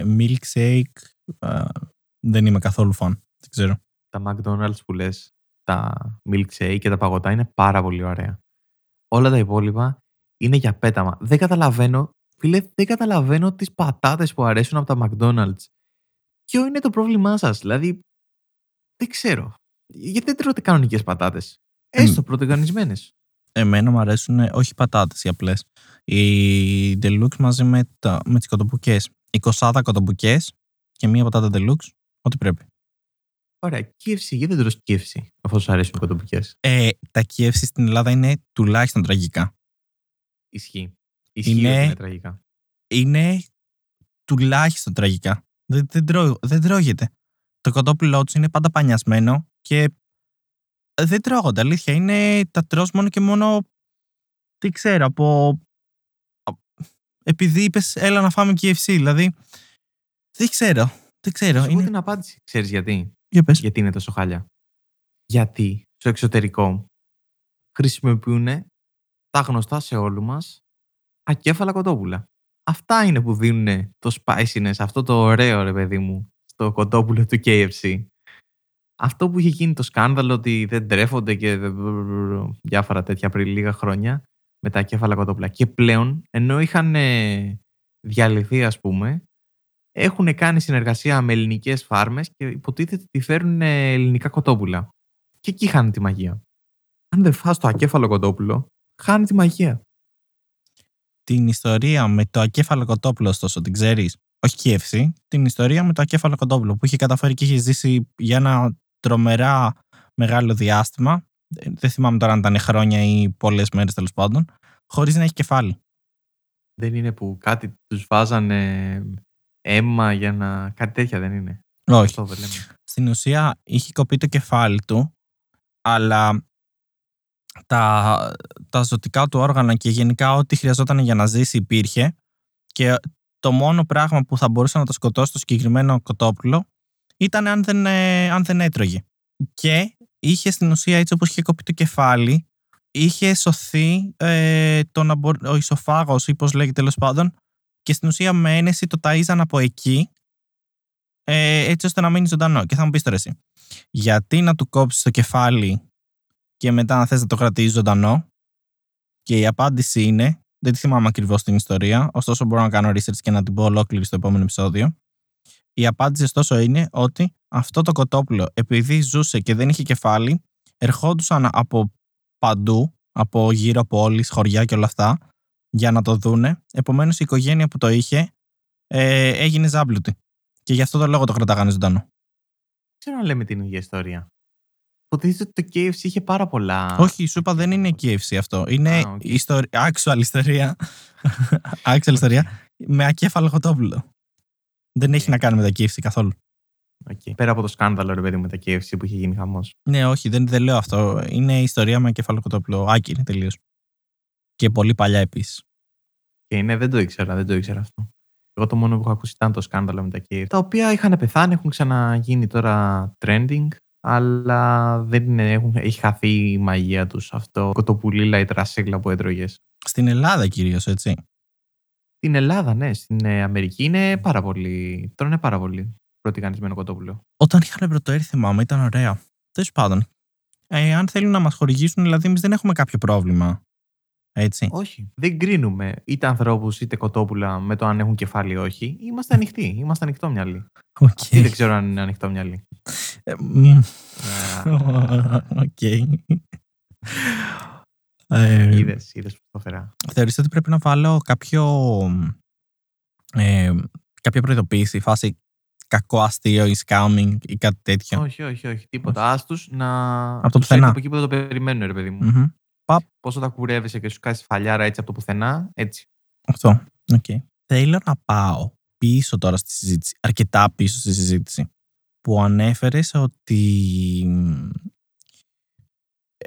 Milkshake δεν είμαι καθόλου φαν. Δεν ξέρω. Τα McDonald's που λες, τα milkshake και τα παγωτά είναι πάρα πολύ ωραία. Όλα τα υπόλοιπα είναι για πέταμα. Δεν καταλαβαίνω τις πατάτες που αρέσουν από τα McDonald's. Ποιο είναι το πρόβλημά σας? Δηλαδή, δεν ξέρω. Γιατί δεν τρώτε κανονικές πατάτες? Έστω πρωτογανισμένες. Εμένα μου αρέσουν όχι πατάτες οι απλές. Οι deluxe μαζί με τις κοτοπουκές. 20 κοτοπουκές και μία πατάτα deluxe. Ό,τι πρέπει. Ωραία. KFC. Γιατί δεν τρως KFC αφού σου αρέσουν οι κοτοπουκές? Τα KFC στην Ελλάδα είναι τουλάχιστον τραγικά. Ισχύει. Είναι τραγικά. Είναι τουλάχιστον τραγικά. Δεν τρώγεται. Το κοτόπουλό τους είναι πάντα πανιασμένο και δεν τρώγονται. Αλήθεια είναι, τα τρως μόνο και μόνο. Τι ξέρω, από. Επειδή είπες, έλα να φάμε KFC, δηλαδή. Δεν ξέρω. Σου πω την απάντηση. Ξέρεις γιατί. Γιατί είναι τόσο χάλια. Γιατί στο εξωτερικό χρησιμοποιούν τα γνωστά σε όλου μας ακέφαλα κοτόπουλα. Αυτά είναι που δίνουν το spiciness, αυτό το ωραίο, ρε παιδί μου, στο κοτόπουλο του KFC. Αυτό που είχε γίνει το σκάνδαλο ότι δεν τρέφονται και διάφορα τέτοια πριν λίγα χρόνια με τα ακέφαλα κοτόπουλα. Και πλέον, ενώ είχαν διαλυθεί, ας πούμε, έχουν κάνει συνεργασία με ελληνικές φάρμες και υποτίθεται ότι φέρουν ελληνικά κοτόπουλα. Και εκεί χάνει τη μαγεία. Αν δεν φας το ακέφαλο κοτόπουλο, χάνει τη μαγεία. Την ιστορία με το ακέφαλο κοτόπουλο, ωστόσο, την ξέρεις. Όχι KFC. Την ιστορία με το ακέφαλο κοτόπουλο που είχε καταφέρει και είχε ζήσει για ένα τρομερά μεγάλο διάστημα. Δεν θυμάμαι τώρα αν ήταν χρόνια ή πολλές μέρες, τέλος πάντων. Χωρίς να έχει κεφάλι. Δεν είναι που κάτι τους βάζανε αίμα για να. Κάτι τέτοια δεν είναι. Όχι. Αυτό δεν λέμε. Στην ουσία είχε κοπεί το κεφάλι του, αλλά τα ζωτικά του όργανα και γενικά ό,τι χρειαζόταν για να ζήσει υπήρχε, και το μόνο πράγμα που θα μπορούσε να το σκοτώσει το συγκεκριμένο κοτόπουλο ήταν αν δεν έτρωγε. Και είχε στην ουσία, έτσι όπως είχε κοπεί το κεφάλι, είχε σωθεί ο ισοφάγος ή πώς λέγεται, τέλος πάντων, και στην ουσία με ένεση το ταΐζαν από εκεί, έτσι ώστε να μείνει ζωντανό. Και θα μου πεις τώρα εσύ, γιατί να του κόψεις το κεφάλι και μετά να θες να το κρατήσεις ζωντανό? Και η απάντηση είναι, δεν τη θυμάμαι ακριβώς την ιστορία, ωστόσο μπορώ να κάνω research και να την πω ολόκληρη στο επόμενο επεισόδιο. Η απάντηση ωστόσο είναι ότι αυτό το κοτόπουλο, επειδή ζούσε και δεν είχε κεφάλι, ερχόντουσαν από παντού, από γύρω από όλες, χωριά και όλα αυτά, για να το δούνε. Επομένως η οικογένεια που το είχε έγινε ζάμπλουτη. Και γι' αυτό το λόγο το κρατάγανε ζωντανό. Ξέρω να λέμε την ίδια ιστορία. Υποτίθεται ότι το KFC είχε πάρα πολλά. Όχι, η σούπα δεν είναι KFC αυτό. Είναι actual ιστορία. Actual ιστορία. Με ακέφαλο κοτόπουλο. Δεν έχει να κάνει με τα KFC καθόλου. Okay. Πέρα από το σκάνδαλο, ρε παιδί, με τα KFC που είχε γίνει χαμός. Ναι, όχι, δεν λέω αυτό. Είναι ιστορία με ακέφαλο κοτόπουλο. Άκυρη τελείως. Και πολύ παλιά επίσης. Και ναι, δεν το ήξερα αυτό. Εγώ το μόνο που έχω ακούσει ήταν το σκάνδαλο με τα KFC. Τα οποία είχαν πεθάνει, έχουν ξαναγίνει τώρα trending. Αλλά έχει χαθεί η μαγεία τους αυτό. Κοτοπουλίλα ή τρασίγλα που έτρωγες. Στην Ελλάδα κυρίως, έτσι. Στην Ελλάδα, ναι. Στην Αμερική είναι πάρα πολύ. Τρώνε πάρα πολύ πρωτογανισμένο κοτόπουλο. Όταν είχαν πρωτοέρθιμά μου ήταν ωραία. Τέλος πάντων. Αν θέλουν να μας χορηγήσουν, δηλαδή εμείς δεν έχουμε κάποιο πρόβλημα. Έτσι. Όχι. Δεν κρίνουμε είτε ανθρώπους είτε κοτόπουλα με το αν έχουν κεφάλι ή όχι. Είμαστε ανοιχτοί. Είμαστε ανοιχτόμυαλοι. Okay. Αυτή δεν ξέρω αν είναι ανοιχτόμυαλοι. Οκ. Είδες που το φέρα. Θεωρείς ότι πρέπει να βάλω κάποια προειδοποίηση, φάση κακό αστείο ή scamming ή κάτι τέτοιο? Όχι, τίποτα. Ας τους να. Από το πουθενά. Από εκεί που δεν το περιμένουν, ρε παιδί μου. Mm-hmm. Πόσο τα κουρεύεσαι και σου κάτσεις φαλιάρα έτσι από το πουθενά, έτσι. Αυτό. Okay. Θέλω να πάω πίσω τώρα στη συζήτηση, αρκετά πίσω στη συζήτηση, που ανέφερες ότι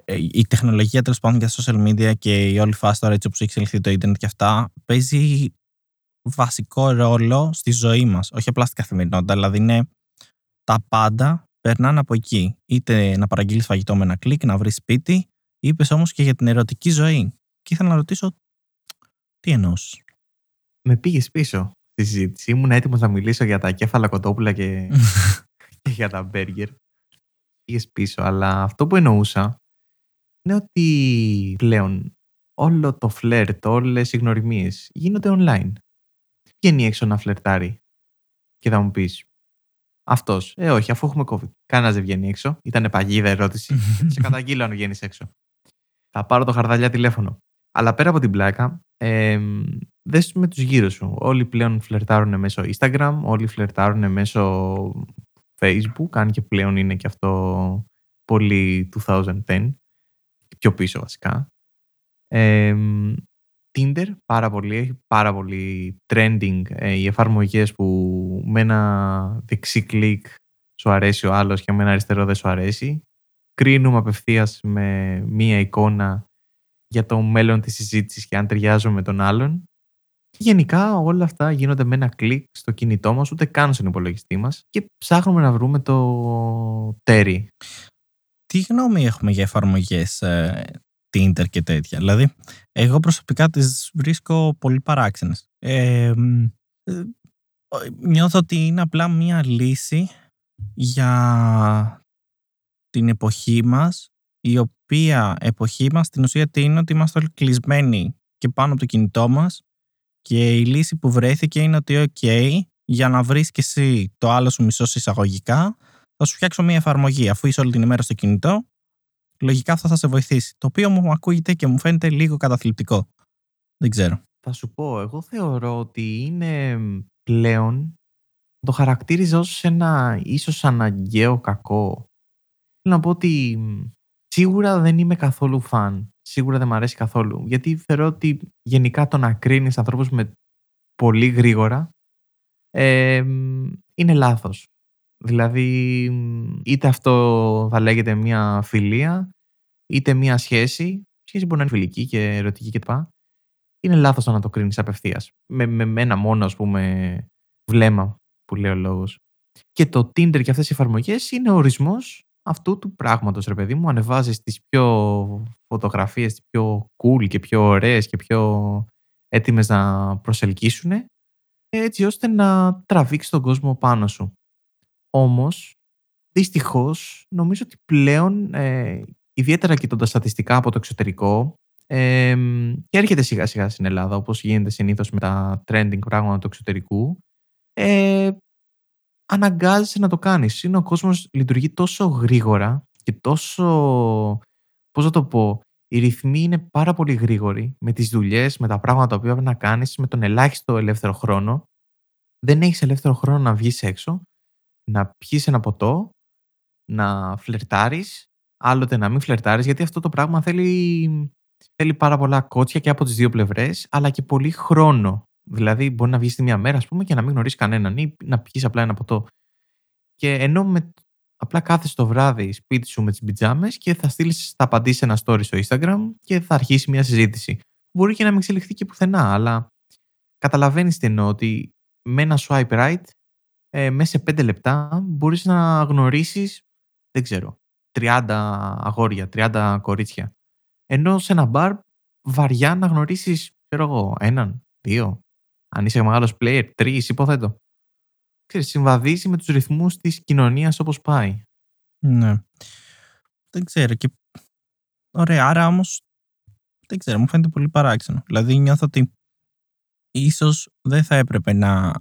η τεχνολογία, τέλος πάντων, και τα social media και η όλη φάση τώρα, έτσι όπως έχει εξελιχθεί το ίντερνετ και αυτά, παίζει βασικό ρόλο στη ζωή μας. Όχι απλά στην καθημερινότητα, δηλαδή είναι τα πάντα περνάνε από εκεί. Είτε να παραγγείλεις φαγητό με ένα κλικ, να βρεις σπίτι. Είπες όμως και για την ερωτική ζωή. Και ήθελα να ρωτήσω, τι εννοείς? Με πήγες πίσω στη συζήτηση. Ήμουν έτοιμος να μιλήσω για τα κέφαλα κοτόπουλα και για τα μπέργκερ. Πήγες πίσω, αλλά αυτό που εννοούσα είναι ότι πλέον όλο το φλερτ, όλες οι γνωριμίες γίνονται online. Βγαίνει έξω να φλερτάρει και θα μου πεις, αυτός. Όχι, αφού έχουμε COVID. Κανένας δεν βγαίνει έξω. Ήτανε παγίδα ερώτηση. Σε καταγγείλω αν βγαίνεις έξω. Θα πάρω το χαρδαλιά τηλέφωνο. Αλλά πέρα από την πλάκα, δες με τους γύρω σου. Όλοι πλέον φλερτάρουν μέσω Instagram, όλοι φλερτάρουν μέσω Facebook, αν και πλέον είναι και αυτό πολύ 2010, πιο πίσω βασικά. Tinder πάρα πολύ. Έχει πάρα πολύ trending οι εφαρμογές που με ένα δεξί κλικ σου αρέσει ο άλλος και με ένα αριστερό δεν σου αρέσει. Κρίνουμε απευθείας με μία εικόνα για το μέλλον της συζήτησης και αν ταιριάζουμε με τον άλλον. Γενικά όλα αυτά γίνονται με ένα κλικ στο κινητό μας, ούτε καν στον υπολογιστή μας, και ψάχνουμε να βρούμε το τέρι. Τι γνώμη έχουμε για εφαρμογές Tinder και τέτοια? Δηλαδή, εγώ προσωπικά τις βρίσκω πολύ παράξενες. Νιώθω ότι είναι απλά μία λύση για την εποχή μας, η οποία εποχή μας στην ουσία είναι ότι είμαστε όλοι κλεισμένοι και πάνω από το κινητό μας, και η λύση που βρέθηκε είναι ότι ok, για να βρεις και εσύ το άλλο σου μισό εισαγωγικά, θα σου φτιάξω μια εφαρμογή, αφού είσαι όλη την ημέρα στο κινητό, λογικά αυτό θα σε βοηθήσει. Το οποίο μου ακούγεται και μου φαίνεται λίγο καταθλιπτικό. Δεν ξέρω. Θα σου πω, εγώ θεωρώ ότι είναι πλέον, το χαρακτήριζα ως ένα ίσως αναγκαίο κακό. Θέλω να πω ότι σίγουρα δεν είμαι καθόλου φαν. Σίγουρα δεν μου αρέσει καθόλου. Γιατί θεωρώ ότι γενικά το να κρίνεις ανθρώπους με πολύ γρήγορα είναι λάθος. Δηλαδή, είτε αυτό θα λέγεται μια φιλία, είτε μια σχέση. Σχέση μπορεί να είναι φιλική και ερωτική κτλ. Είναι λάθος το να το κρίνεις απευθείας. Με ένα μόνο, ας πούμε, βλέμμα που λέει ο λόγος. Και το Tinder και αυτές οι εφαρμογές είναι ορισμός αυτού του πράγματος, ρε παιδί μου. Ανεβάζεις τις πιο φωτογραφίες, τις πιο cool και πιο ωραίες και πιο έτοιμες να προσελκύσουν, έτσι ώστε να τραβήξεις τον κόσμο πάνω σου. Όμως, δυστυχώς, νομίζω ότι πλέον, ιδιαίτερα κοιτώντας στατιστικά από το εξωτερικό, και έρχεται σιγά σιγά στην Ελλάδα, όπως γίνεται συνήθως με τα trending πράγματα του εξωτερικού, αναγκάζεσαι να το κάνεις. Είναι ο κόσμος λειτουργεί τόσο γρήγορα και τόσο, πώς να το πω, οι ρυθμοί είναι πάρα πολύ γρήγοροι με τις δουλειές, με τα πράγματα που πρέπει να κάνεις, με τον ελάχιστο ελεύθερο χρόνο. Δεν έχεις ελεύθερο χρόνο να βγεις έξω, να πιεις ένα ποτό, να φλερτάρεις, άλλοτε να μην φλερτάρεις, γιατί αυτό το πράγμα θέλει πάρα πολλά κότσια και από τις δύο πλευρές, αλλά και πολύ χρόνο. Δηλαδή, μπορεί να βγεις τη μία μέρα, ας πούμε, και να μην γνωρίσεις κανέναν ή να πιεις απλά ένα ποτό. Και ενώ απλά κάθεσαι το βράδυ σπίτι σου με τις πιτζάμες και θα απαντήσεις ένα story στο Instagram και θα αρχίσει μια συζήτηση. Μπορεί και να μην εξελιχθεί και πουθενά, αλλά καταλαβαίνεις τι εννοώ, ότι με ένα swipe right, μέσα σε 5 λεπτά μπορείς να γνωρίσεις, δεν ξέρω, 30 αγόρια, 30 κορίτσια. Ενώ σε ένα μπαρ βαριά να γνωρίσεις, ξέρω εγώ, έναν, δύο. Αν είσαι μεγάλος player, 3 υποθέτω. Ξέρεις, συμβαδίζει με τους ρυθμούς της κοινωνίας όπως πάει. Ναι. Δεν ξέρω. Και... Ωραία, άρα όμως δεν ξέρω, μου φαίνεται πολύ παράξενο. Δηλαδή νιώθω ότι ίσως δεν θα έπρεπε να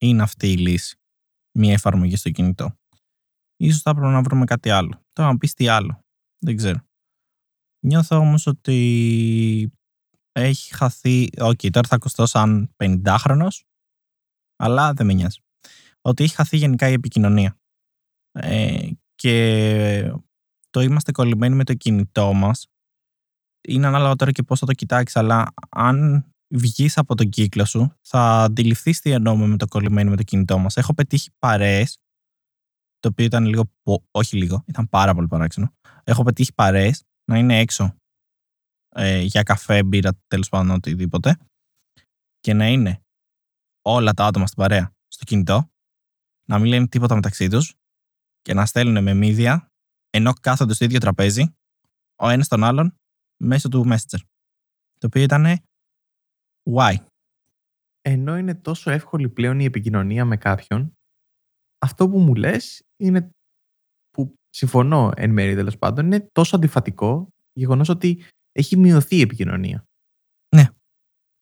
είναι αυτή η λύση. Μια εφαρμογή στο κινητό. Ίσως θα έπρεπε να βρούμε κάτι άλλο. Τώρα να πεις τι άλλο. Δεν ξέρω. Νιώθω όμως ότι... έχει χαθεί, τώρα θα ακουστώ σαν 50χρονος, αλλά δεν με νοιάζει, ότι έχει χαθεί γενικά η επικοινωνία και το είμαστε κολλημένοι με το κινητό μας. Είναι ανάλογα τώρα και πώς θα το κοιτάξεις, αλλά αν βγεις από τον κύκλο σου θα αντιληφθείς τι εννοούμε με το κολλημένοι με το κινητό μας. Έχω πετύχει παρέες, το οποίο ήταν ήταν πάρα πολύ παράξενο. Έχω πετύχει παρέες να είναι έξω για καφέ, μπύρα, τέλος πάντων οτιδήποτε, και να είναι όλα τα άτομα στην παρέα στο κινητό, να μην λένε τίποτα μεταξύ τους και να στέλνουν μεμίδια ενώ κάθονται στο ίδιο τραπέζι ο ένας τον άλλον μέσω του Messenger, το οποίο ήταν why. Ενώ είναι τόσο εύκολη πλέον η επικοινωνία με κάποιον, αυτό που μου λες είναι, που συμφωνώ εν μέρει τέλος πάντων, είναι τόσο αντιφατικό γεγονός ότι έχει μειωθεί η επικοινωνία. Ναι.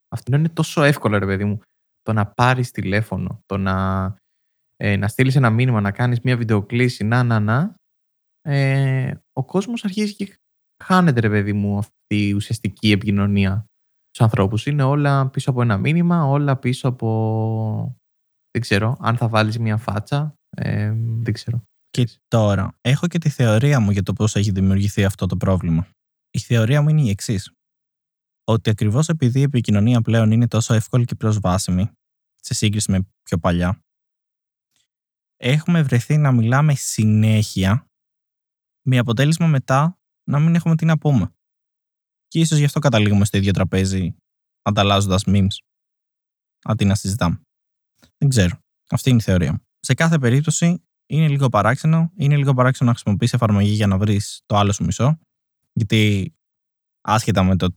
Αυτό είναι τόσο εύκολο, ρε παιδί μου. Το να πάρεις τηλέφωνο, το να στείλεις ένα μήνυμα, να κάνεις μια βιντεοκλήση, ο κόσμος αρχίζει και χάνεται, ρε παιδί μου, αυτή η ουσιαστική επικοινωνία στους ανθρώπους. Είναι όλα πίσω από ένα μήνυμα, όλα πίσω από... δεν ξέρω, αν θα βάλεις μια φάτσα, δεν ξέρω. Και τώρα, έχω και τη θεωρία μου για το πώς έχει δημιουργηθεί αυτό το πρόβλημα. Η θεωρία μου είναι η εξής. ότι ακριβώς επειδή η επικοινωνία πλέον είναι τόσο εύκολη και προσβάσιμη, σε σύγκριση με πιο παλιά, έχουμε βρεθεί να μιλάμε συνέχεια, με αποτέλεσμα μετά να μην έχουμε τι να πούμε. Και ίσως γι' αυτό καταλήγουμε στο ίδιο τραπέζι, ανταλλάζοντας memes, αντί να συζητάμε. Δεν ξέρω. Αυτή είναι η θεωρία μου. Σε κάθε περίπτωση, είναι λίγο παράξενο. Είναι λίγο παράξενο να χρησιμοποιείς εφαρμογή για να βρεις το άλλο σου μισό, γιατί άσχετα με το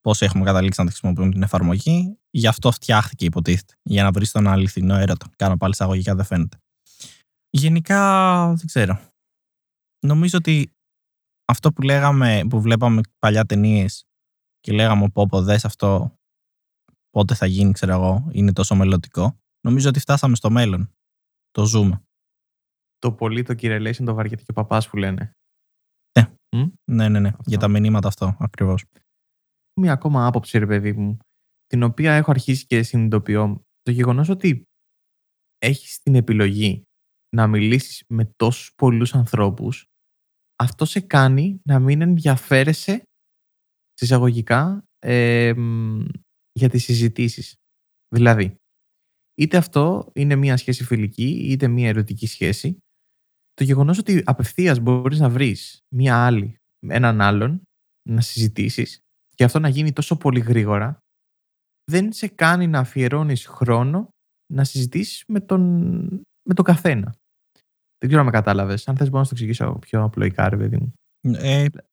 πώς έχουμε καταλήξει να τη χρησιμοποιούμε την εφαρμογή, γι' αυτό φτιάχτηκε υποτίθεται. Για να βρεις τον αληθινό έρωτα. Κάνω πάλι εισαγωγικά, δεν φαίνεται. Γενικά, δεν ξέρω. Νομίζω ότι αυτό που λέγαμε, που βλέπαμε παλιά ταινίες και λέγαμε πω δες αυτό, πότε θα γίνει, ξέρω εγώ, είναι τόσο μελλοντικό. Νομίζω ότι φτάσαμε στο μέλλον. Το ζούμε. Το πολύ το correlation, το βαριέται και ο παπάς που λένε. Ναι. Αυτό. Για τα μηνύματα αυτό, ακριβώς. Μια ακόμα άποψη, ρε παιδί μου, την οποία έχω αρχίσει και συνειδητοποιώ. Το γεγονός ότι έχεις την επιλογή να μιλήσεις με τόσους πολλούς ανθρώπους, αυτό σε κάνει να μην ενδιαφέρεσαι, συσσαγωγικά, για τις συζητήσεις. Δηλαδή, είτε αυτό είναι μια σχέση φιλική, είτε μια ερωτική σχέση. Το γεγονός ότι απευθείας μπορείς να βρεις μια άλλη, έναν άλλον, να συζητήσεις και αυτό να γίνει τόσο πολύ γρήγορα, δεν σε κάνει να αφιερώνεις χρόνο να συζητήσεις με τον καθένα. Δεν ξέρω αν με κατάλαβες. Αν θες μπορώ να το εξηγήσω πιο απλοϊκά, ρε παιδί μου.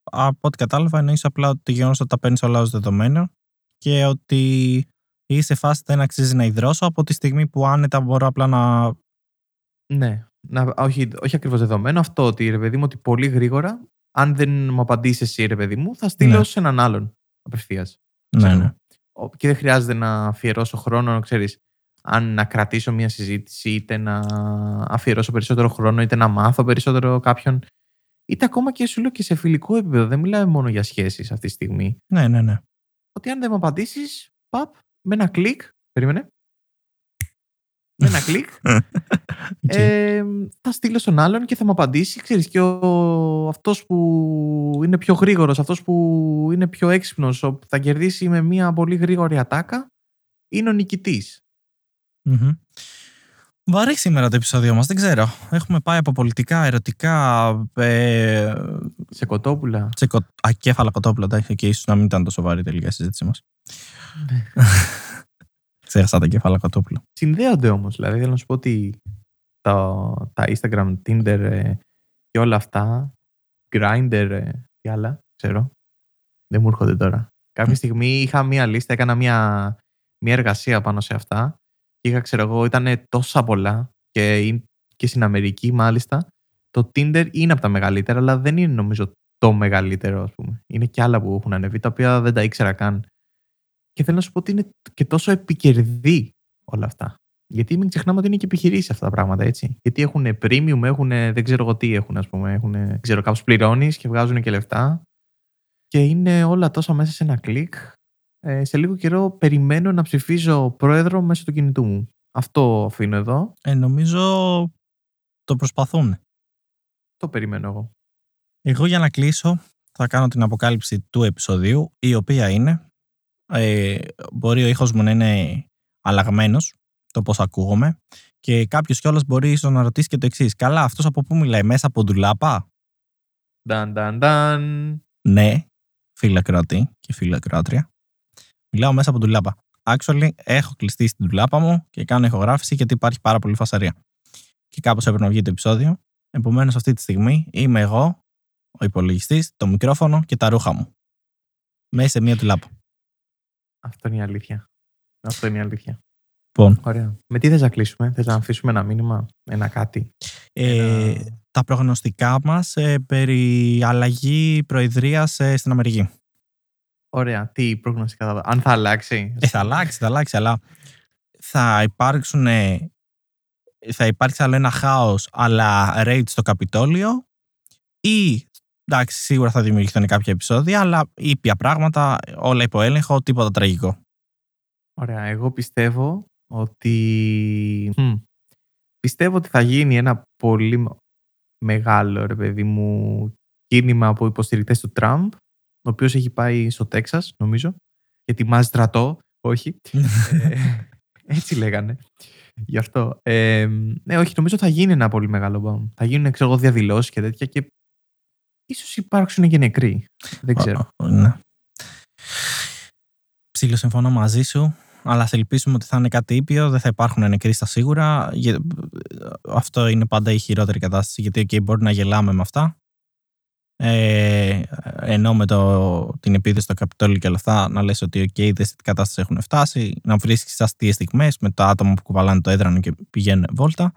Από ό,τι κατάλαβα, εννοείς απλά το γεγονός ότι τα παίρνεις όλα ως δεδομένα και ότι είσαι φάση δεν αξίζει να υδρώσω από τη στιγμή που άνετα μπορώ απλά να. Ναι. Όχι ακριβώς δεδομένο. Αυτό ότι, ρε παιδί μου, ότι πολύ γρήγορα, αν δεν μου απαντήσεις εσύ, ρε παιδί μου, θα στείλω σε έναν άλλον απευθείας. Ναι. Και δεν χρειάζεται να αφιερώσω χρόνο, ξέρεις, αν να κρατήσω μια συζήτηση, είτε να αφιερώσω περισσότερο χρόνο, είτε να μάθω περισσότερο κάποιον. Είτε ακόμα και σου λέω και σε φιλικό επίπεδο. Δεν μιλάμε μόνο για σχέσεις αυτή τη στιγμή. Ναι. Ότι αν δεν μου απαντήσεις, παπ, με ένα κλικ. Περίμενε. Με ένα κλικ. Θα στείλω στον άλλον και θα μου απαντήσει. Ξέρεις, και αυτός που είναι πιο γρήγορος, αυτός που είναι πιο έξυπνος, που θα κερδίσει με μια πολύ γρήγορη ατάκα, είναι ο νικητής. Mm-hmm. Βαρύ σήμερα το επεισόδιο μας, δεν ξέρω. Έχουμε πάει από πολιτικά, ερωτικά, σε κοτόπουλα. Ακέφαλα κοτόπουλα, εντάξει, και ίσως να μην ήταν τόσο βαρύ τελικά η συζήτηση μας. Ξέχασα τα κεφάλα κοτόπουλα. Συνδέονται όμως, δηλαδή θέλω να σου πω ότι τα Instagram, Tinder και όλα αυτά, Grindr και άλλα, ξέρω, δεν μου έρχονται τώρα. Κάποια στιγμή είχα μία λίστα, έκανα μία εργασία πάνω σε αυτά και είχα, ξέρω εγώ, ήταν τόσα πολλά και στην Αμερική μάλιστα. Το Tinder είναι από τα μεγαλύτερα, αλλά δεν είναι νομίζω το μεγαλύτερο, ας πούμε. Είναι και άλλα που έχουν ανεβεί, τα οποία δεν τα ήξερα καν. Και θέλω να σου πω ότι είναι και τόσο επικερδή όλα αυτά. Γιατί μην ξεχνάμε ότι είναι και επιχειρήσεις αυτά τα πράγματα, έτσι. Γιατί έχουν premium, έχουν δεν ξέρω εγώ τι έχουν, ας πούμε. Δεν ξέρω, κάπως πληρώνεις και βγάζουν και λεφτά. Και είναι όλα τόσα μέσα σε ένα κλικ. Σε λίγο καιρό περιμένω να ψηφίζω πρόεδρο μέσω του κινητού μου. Αυτό αφήνω εδώ. Νομίζω το προσπαθούν. Το περιμένω εγώ. Εγώ για να κλείσω θα κάνω την αποκάλυψη του επεισοδίου, η οποία είναι. Μπορεί ο ήχος μου να είναι αλλαγμένος, το πώς ακούγομαι, και κάποιος κιόλας μπορεί ίσως να ρωτήσει και το εξής: καλά, αυτός από πού μιλάει, μέσα από ντουλάπα? Ναι, φίλε ακροατή και φίλε ακροάτρια, μιλάω μέσα από ντουλάπα. Actually, έχω κλειστεί στην ντουλάπα μου και κάνω ηχογράφηση γιατί υπάρχει πάρα πολύ φασαρία. Και κάπως έπρεπε να βγει το επεισόδιο. Επομένως, αυτή τη στιγμή είμαι εγώ, ο υπολογιστής, το μικρόφωνο και τα ρούχα μου. Μέσα σε μία ντουλάπα. Αυτό είναι η αλήθεια. Bon. Ωραία. Με τι θες να κλείσουμε, θες να αφήσουμε ένα μήνυμα, ένα κάτι? Τα προγνωστικά μας περί αλλαγή προεδρίας στην Αμερική. Ωραία. Τι προγνωστικά αν θα αλλάξει? Θα αλλάξει, αλλά θα υπάρξει άλλο ένα χάος, αλλά raid στο Καπιτόλιο, ή... Εντάξει, σίγουρα θα δημιουργηθούν κάποια επεισόδια, αλλά ήπια πράγματα, όλα υπό έλεγχο, τίποτα τραγικό. Ωραία, εγώ πιστεύω ότι... Πιστεύω ότι θα γίνει ένα πολύ μεγάλο, ρε παιδί μου, κίνημα από υποστηρικτές του Τραμπ, ο οποίος έχει πάει στο Τέξας, νομίζω, ετοιμάζει στρατό, όχι. Έτσι λέγανε. Γι' αυτό. Ναι, όχι, νομίζω θα γίνει ένα πολύ μεγάλο μπαμ. Θα γίνουν, ξέρω εγώ, διαδηλώσεις και τέτοια και ίσως υπάρξουν και νεκροί. Δεν ξέρω. Ναι. Ψήλο, συμφωνώ μαζί σου. Αλλά ας ελπίσουμε ότι θα είναι κάτι ήπιο, δεν θα υπάρχουν νεκροί στα σίγουρα. Αυτό είναι πάντα η χειρότερη κατάσταση, γιατί okay, μπορεί να γελάμε με αυτά. Ενώ με την επίθεση στο Capitol και όλα αυτά, να λες ότι okay, δες τι κατάσταση έχουν φτάσει, να βρίσκεις αστείες στιγμές με τα άτομα που κουβαλάνε το έδρανο και πηγαίνουν βόλτα.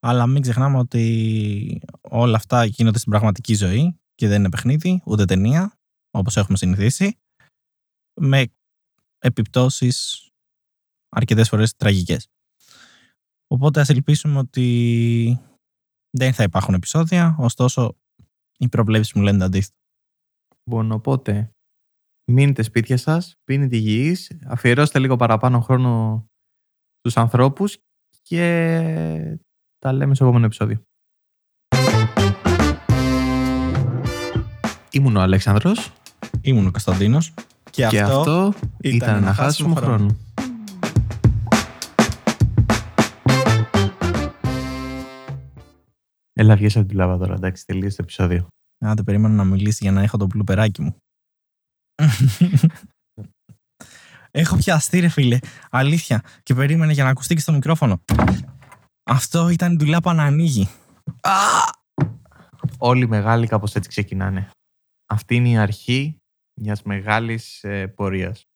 Αλλά μην ξεχνάμε ότι όλα αυτά γίνονται στην πραγματική ζωή και δεν είναι παιχνίδι, ούτε ταινία, όπως έχουμε συνηθίσει, με επιπτώσεις αρκετές φορές τραγικές. Οπότε ας ελπίσουμε ότι δεν θα υπάρχουν επεισόδια, ωστόσο οι προβλέψεις μου λένε τα αντίθετα. Λοιπόν, οπότε μείνετε σπίτια σας, πίνετε υγιείς, αφιερώστε λίγο παραπάνω χρόνο στους ανθρώπους και τα λέμε στο επόμενο επεισόδιο. Ήμουν ο Αλέξανδρος. Ήμουν ο Κωνσταντίνος. Και αυτό ήταν να χάσουμε χρόνο. Έλα, βγες από την λάβα τώρα, εντάξει, τελείωσε το επεισόδιο. Άντε, περίμενα να μιλήσει για να έχω το μπλουπεράκι μου. Έχω πιαστεί, ρε φίλε, αλήθεια. Και περίμενε για να ακουστεί και στο μικρόφωνο. Αυτό ήταν η ντουλάπα να ανοίγει. Όλοι οι μεγάλοι κάπως έτσι ξεκινάνε. Αυτή είναι η αρχή μιας μεγάλης πορείας.